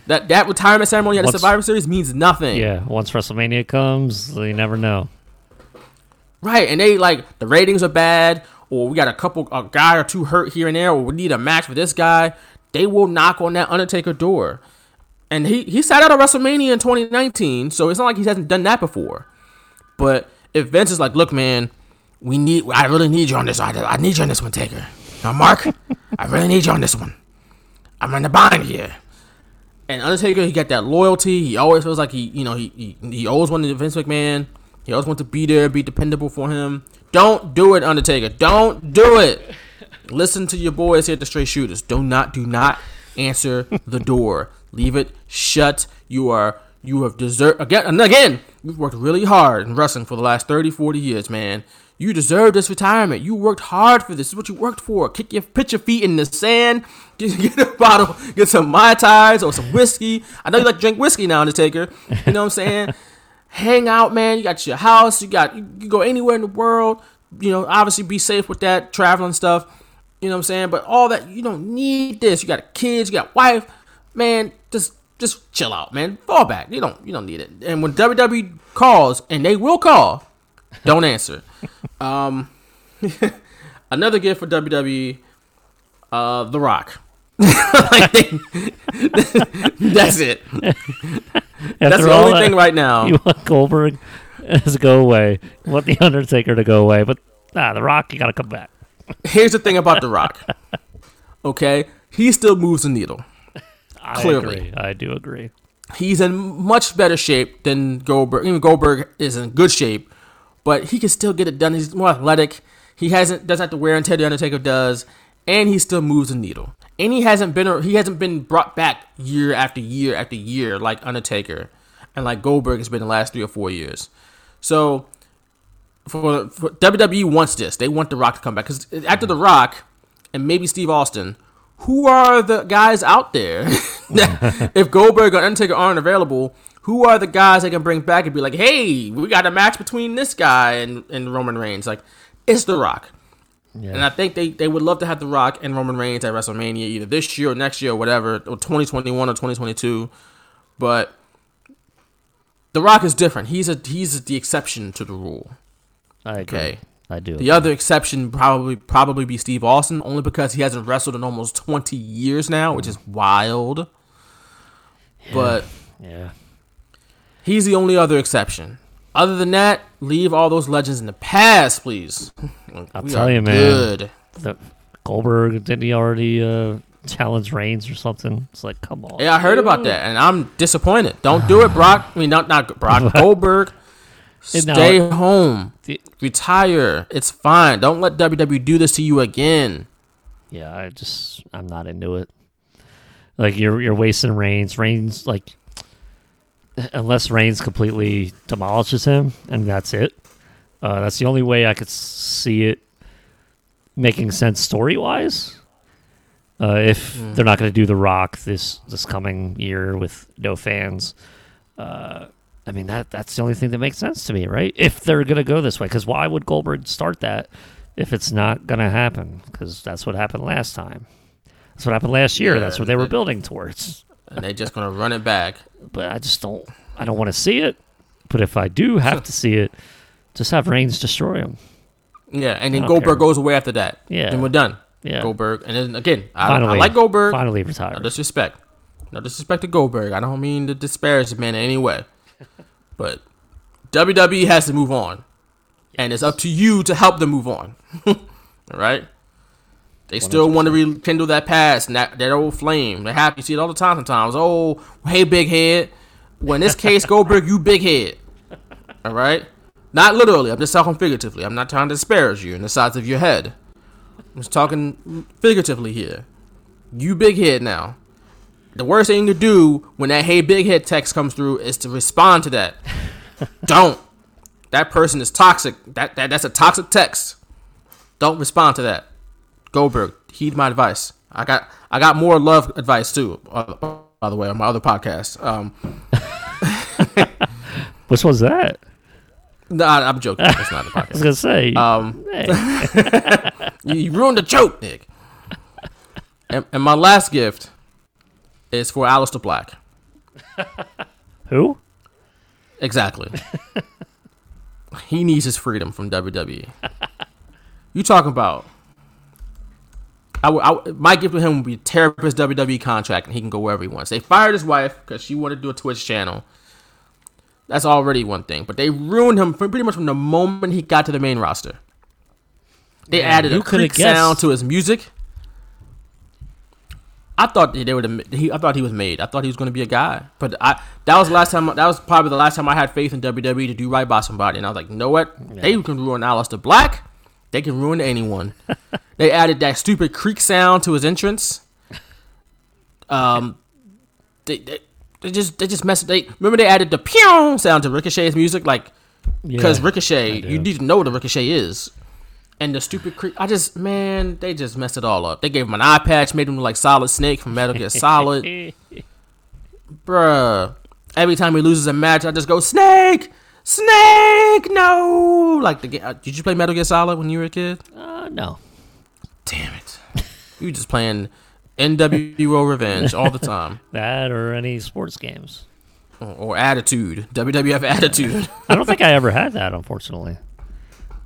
That that retirement ceremony at once, the Survivor Series means nothing. Yeah, once WrestleMania comes, you never know. Right, and they, like, the ratings are bad, or we got a couple, a guy or two hurt here and there, or we need a match for this guy. They will knock on that Undertaker door. And he, he sat out at WrestleMania in twenty nineteen, so it's not like he hasn't done that before. But if Vince is like, look, man, we need, I really need you on this. I, I need you on this one, Taker. Now, Mark, I really need you on this one. I'm in the bind here. And Undertaker, he got that loyalty. He always feels like he, you know, he he, he always wanted Vince McMahon. He always wants to be there, be dependable for him. Don't do it, Undertaker. Don't do it. Listen to your boys here at the Straight Shooters. Do not, do not answer the door. Leave it shut. You are, you have deserved, again, and again, you've worked really hard in wrestling for the last thirty, forty years, man. You deserve this retirement. You worked hard for this. This is what you worked for. Kick your, put your feet in the sand. Get, get a bottle. Get some Mai Tais or some whiskey. I know you like to drink whiskey now, Undertaker. You know what I'm saying? Hang out, man. You got your house. You got, you can go anywhere in the world. You know, obviously be safe with that traveling stuff. You know what I'm saying? But all that, you don't need this. You got kids. You got wife. Man, just just chill out, man. Fall back. You don't you don't need it. And when W W E calls, and they will call, don't answer. Um, another gift for W W E, uh, The Rock. Like they, that's it. After that's the only that, thing right now. You want Goldberg to go away. You want The Undertaker to go away. But nah, The Rock, you got to come back. Here's the thing about The Rock. Okay? He still moves the needle. I clearly. Agree. I do agree. He's in much better shape than Goldberg. Even Goldberg is in good shape. But he can still get it done. He's more athletic. He hasn't doesn't have to wear and tear the Undertaker does, and he still moves the needle. And he hasn't been he hasn't been brought back year after year after year like Undertaker, and like Goldberg has been the last three or four years. So for, for W W E wants this. They want The Rock to come back because after The Rock and maybe Steve Austin, who are the guys out there? If Goldberg or Undertaker aren't available, who are the guys they can bring back and be like, hey, we got a match between this guy and, and Roman Reigns? Like, it's The Rock. Yeah. And I think they, they would love to have The Rock and Roman Reigns at WrestleMania either this year or next year or whatever, or twenty twenty-one or twenty twenty-two. But The Rock is different. He's a he's the exception to the rule. I agree. Okay? I do. The other exception probably probably be Steve Austin, only because he hasn't wrestled in almost twenty years now, which is wild. Yeah. But... yeah. He's the only other exception. Other than that, leave all those legends in the past, please. I'll we tell you, man. Good. The Goldberg, didn't he already uh, challenge Reigns or something? It's like, come on. Yeah, I heard about that, and I'm disappointed. Don't do it, Brock. I mean, not, not Brock. Goldberg, stay no, home. The, Retire. It's fine. Don't let W W E do this to you again. Yeah, I just, I'm not into it. Like, you're, you're wasting Reigns. Reigns, like... unless Reigns completely demolishes him, and that's it. Uh, that's the only way I could see it making sense story-wise. Uh, if mm. they're not going to do The Rock this, this coming year with no fans, uh, I mean, that that's the only thing that makes sense to me, right? If they're going to go this way, because why would Goldberg start that if it's not going to happen? Because that's what happened last time. That's what happened last year. Yeah, that's what they, they were building towards. And they're just going to run it back. But I just don't, I don't want to see it. But if I do have to see it, just have Reigns destroy him. Yeah, and then Goldberg care. goes away after that. Yeah. Then we're done. Yeah. Goldberg. And then, again, I, finally, I like Goldberg. Finally retired. No disrespect. No disrespect to Goldberg. I don't mean to disparage the man in any way. But W W E has to move on. Yes. And it's up to you to help them move on. All right? They still one hundred percent want to rekindle that past and that, that old flame. They have, you see it all the time sometimes. Oh, hey, big head. Well, in this case, Goldberg, you big head. All right? Not literally. I'm just talking figuratively. I'm not trying to disparage you in the size of your head. I'm just talking figuratively here. You big head now. The worst thing to do when that hey big head text comes through is to respond to that. Don't. That person is toxic. That, that that's a toxic text. Don't respond to that. Goldberg, heed my advice. I got I got more love advice too. Uh, by the way, on my other podcast. Um, Which one's that? No, nah, I'm joking. It's not a podcast. I was gonna say. Um, hey. You ruined the joke, Nick. And, and my last gift is for Aleister Black. Who? Exactly. He needs his freedom from W W E. You talking about? I, w- I w- my gift to him would be tear up his W W E contract, and he can go wherever he wants. They fired his wife because she wanted to do a Twitch channel. That's already one thing, but they ruined him pretty much from the moment he got to the main roster. They Man, added a creak sound to his music. I thought they would. He, I thought he was made. I thought he was going to be a guy, but I that was the last time. That was probably the last time I had faith in W W E to do right by somebody. And I was like, you know what? Yeah. They can ruin Aleister Black. They can ruin anyone. They added that stupid creak sound to his entrance. Um, they. they They just they just messed. They remember they added the pew sound to Ricochet's music, like because yeah, Ricochet, you need to know what a Ricochet is, and the stupid creep. I just man, they just messed it all up. They gave him an eye patch, made him look like Solid Snake from Metal Gear Solid, bruh. Every time he loses a match, I just go Snake, Snake, no. Like the uh, did you play Metal Gear Solid when you were a kid? Uh, no. Damn it, you just playing N W O Revenge all the time. That or any sports games. Or, or Attitude. W W F Attitude. I don't think I ever had that, unfortunately.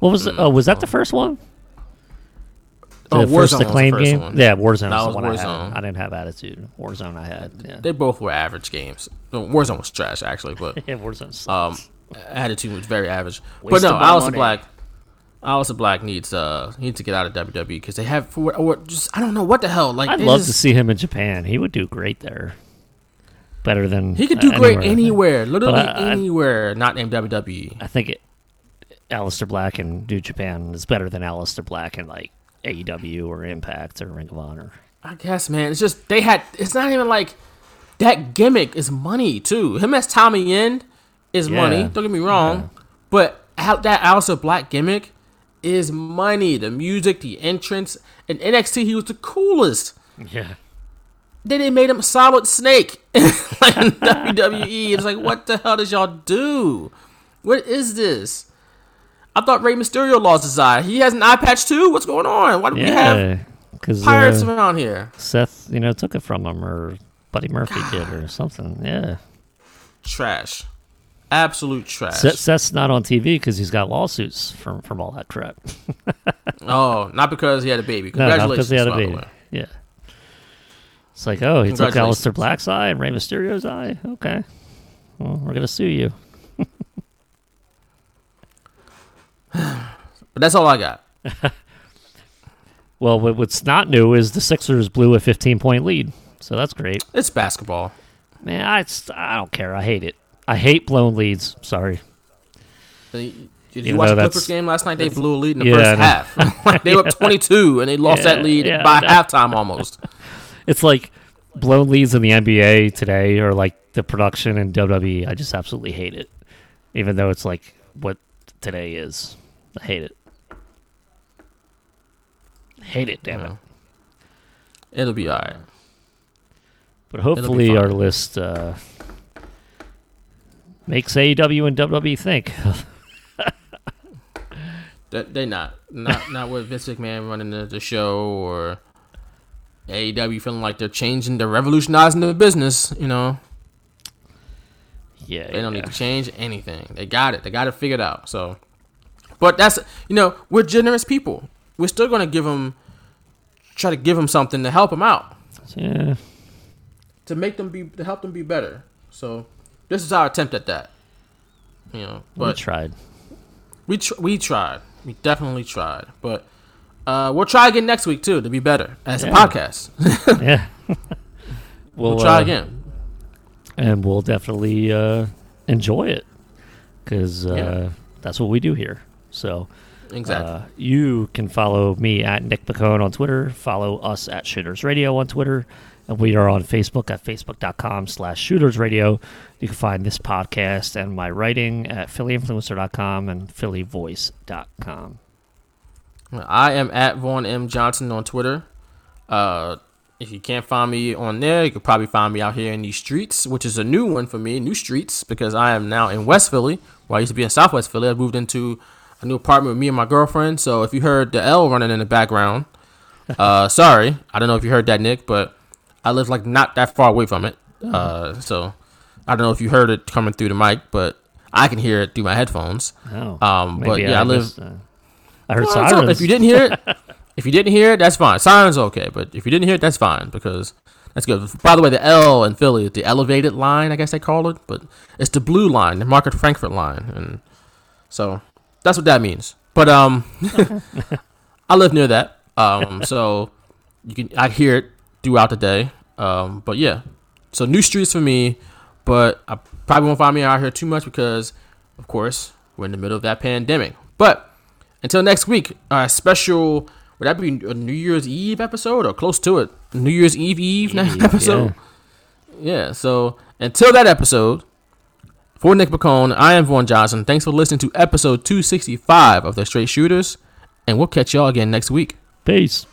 What was mm, the, oh, was that oh. the first one? The oh, Warzone first was the first game? one. Yeah, Warzone that was the one Warzone. I had. I didn't have Attitude. Warzone I had. Yeah. They both were average games. No, Warzone was trash, actually. But yeah, Warzone sucks. Um, Attitude was very average. Waste but no, Aleister Black... Aleister Black needs uh needs to get out of W W E because they have for or just I don't know what the hell like I'd love just, to see him in Japan. He would do great there, better than he could do uh, great anywhere, anywhere literally I, anywhere I, not named W W E. I think it, Aleister Black in New Japan is better than Aleister Black in like A E W or Impact or Ring of Honor. I guess, man, it's just they had. It's not even like that gimmick is money too. Him as Tommy Yen is yeah. money. Don't get me wrong, yeah. but how, that Aleister Black gimmick is money, the music, the entrance. In N X T, he was the coolest. Yeah. Then they made him Solid Snake in W W E. It's like, what the hell did y'all do? What is this? I thought Rey Mysterio lost his eye. He has an eye patch too? What's going on? Why do yeah, we have pirates uh, around here? Seth, you know, took it from him, or Buddy Murphy God. did, or something. Yeah. Trash. Absolute trash. Seth's not on T V because he's got lawsuits from, from all that crap. Oh, not because he had a baby. Congratulations, no, not because he had a baby. Yeah. It's like, oh, he took Aleister Black's eye and Rey Mysterio's eye? Okay. Well, we're going to sue you. But that's all I got. Well, what's not new is the Sixers blew a fifteen-point lead, so that's great. It's basketball. Man, I, I don't care. I hate it. I hate blown leads. Sorry. Did you Even watch the Clippers game last night? They blew a lead in the yeah, first half. They were up twenty-two, and they lost yeah, that lead yeah, by halftime almost. It's like blown leads in the N B A today or like the production in W W E. I just absolutely hate it, even though it's like what today is. I hate it. I hate it, damn yeah. it. It'll be all right. But hopefully our list... Uh, Makes A E W and W W E think. that they not not not with Vince McMahon running the, the show, or A E W feeling like they're changing, they're revolutionizing the business. You know. Yeah, they don't yeah. need to change anything. They got it. They got it figured out. So, but that's, you know, we're generous people. We're still gonna give them, try to give them something to help them out. Yeah. To make them be, to help them be better. So, this is our attempt at that. You know, but we tried. We tr- we tried. We definitely tried. But uh, we'll try again next week too to be better as yeah. a podcast. yeah. We'll, we'll try uh, again. And we'll definitely uh, enjoy it, because uh, yeah. that's what we do here. So exactly. uh, you can follow me at Nick Piccone on Twitter. Follow us at Shooters Radio on Twitter. And we are on Facebook at facebook.com slash Shooters Radio. You can find this podcast and my writing at philly influencer dot com and philly voice dot com. I am at Vaughn M. Johnson on Twitter. Uh If you can't find me on there, you could probably find me out here in these streets, which is a new one for me, new streets, because I am now in West Philly, where I used to be in Southwest Philly. I moved into a new apartment with me and my girlfriend, so if you heard the L running in the background, uh, sorry. I don't know if you heard that, Nick, but I live, like, not that far away from it, uh, so I don't know if you heard it coming through the mic, but I can hear it through my headphones. Oh, um, but, yeah, I, I live... Missed, uh, I heard well, sirens. If you didn't hear it... If you didn't hear it, that's fine. Sirens okay, but if you didn't hear it, that's fine, because that's good. By the way, the L in Philly, the elevated line, I guess they call it, but it's the blue line, the Market Frankfurt line, and so that's what that means. But um, I live near that, um, so you can I hear it throughout the day. Um, but yeah, so new streets for me, but I probably won't find me out here too much because, of course, we're in the middle of that pandemic. But until next week, our special. Would that be a New Year's Eve episode or close to it? New Year's Eve Eve, Eve episode? Yeah. yeah, so until that episode, for Nick Piccone, I am Vaughn Johnson. Thanks for listening to episode two sixty-five of The Straight Shooters, and we'll catch y'all again next week. Peace.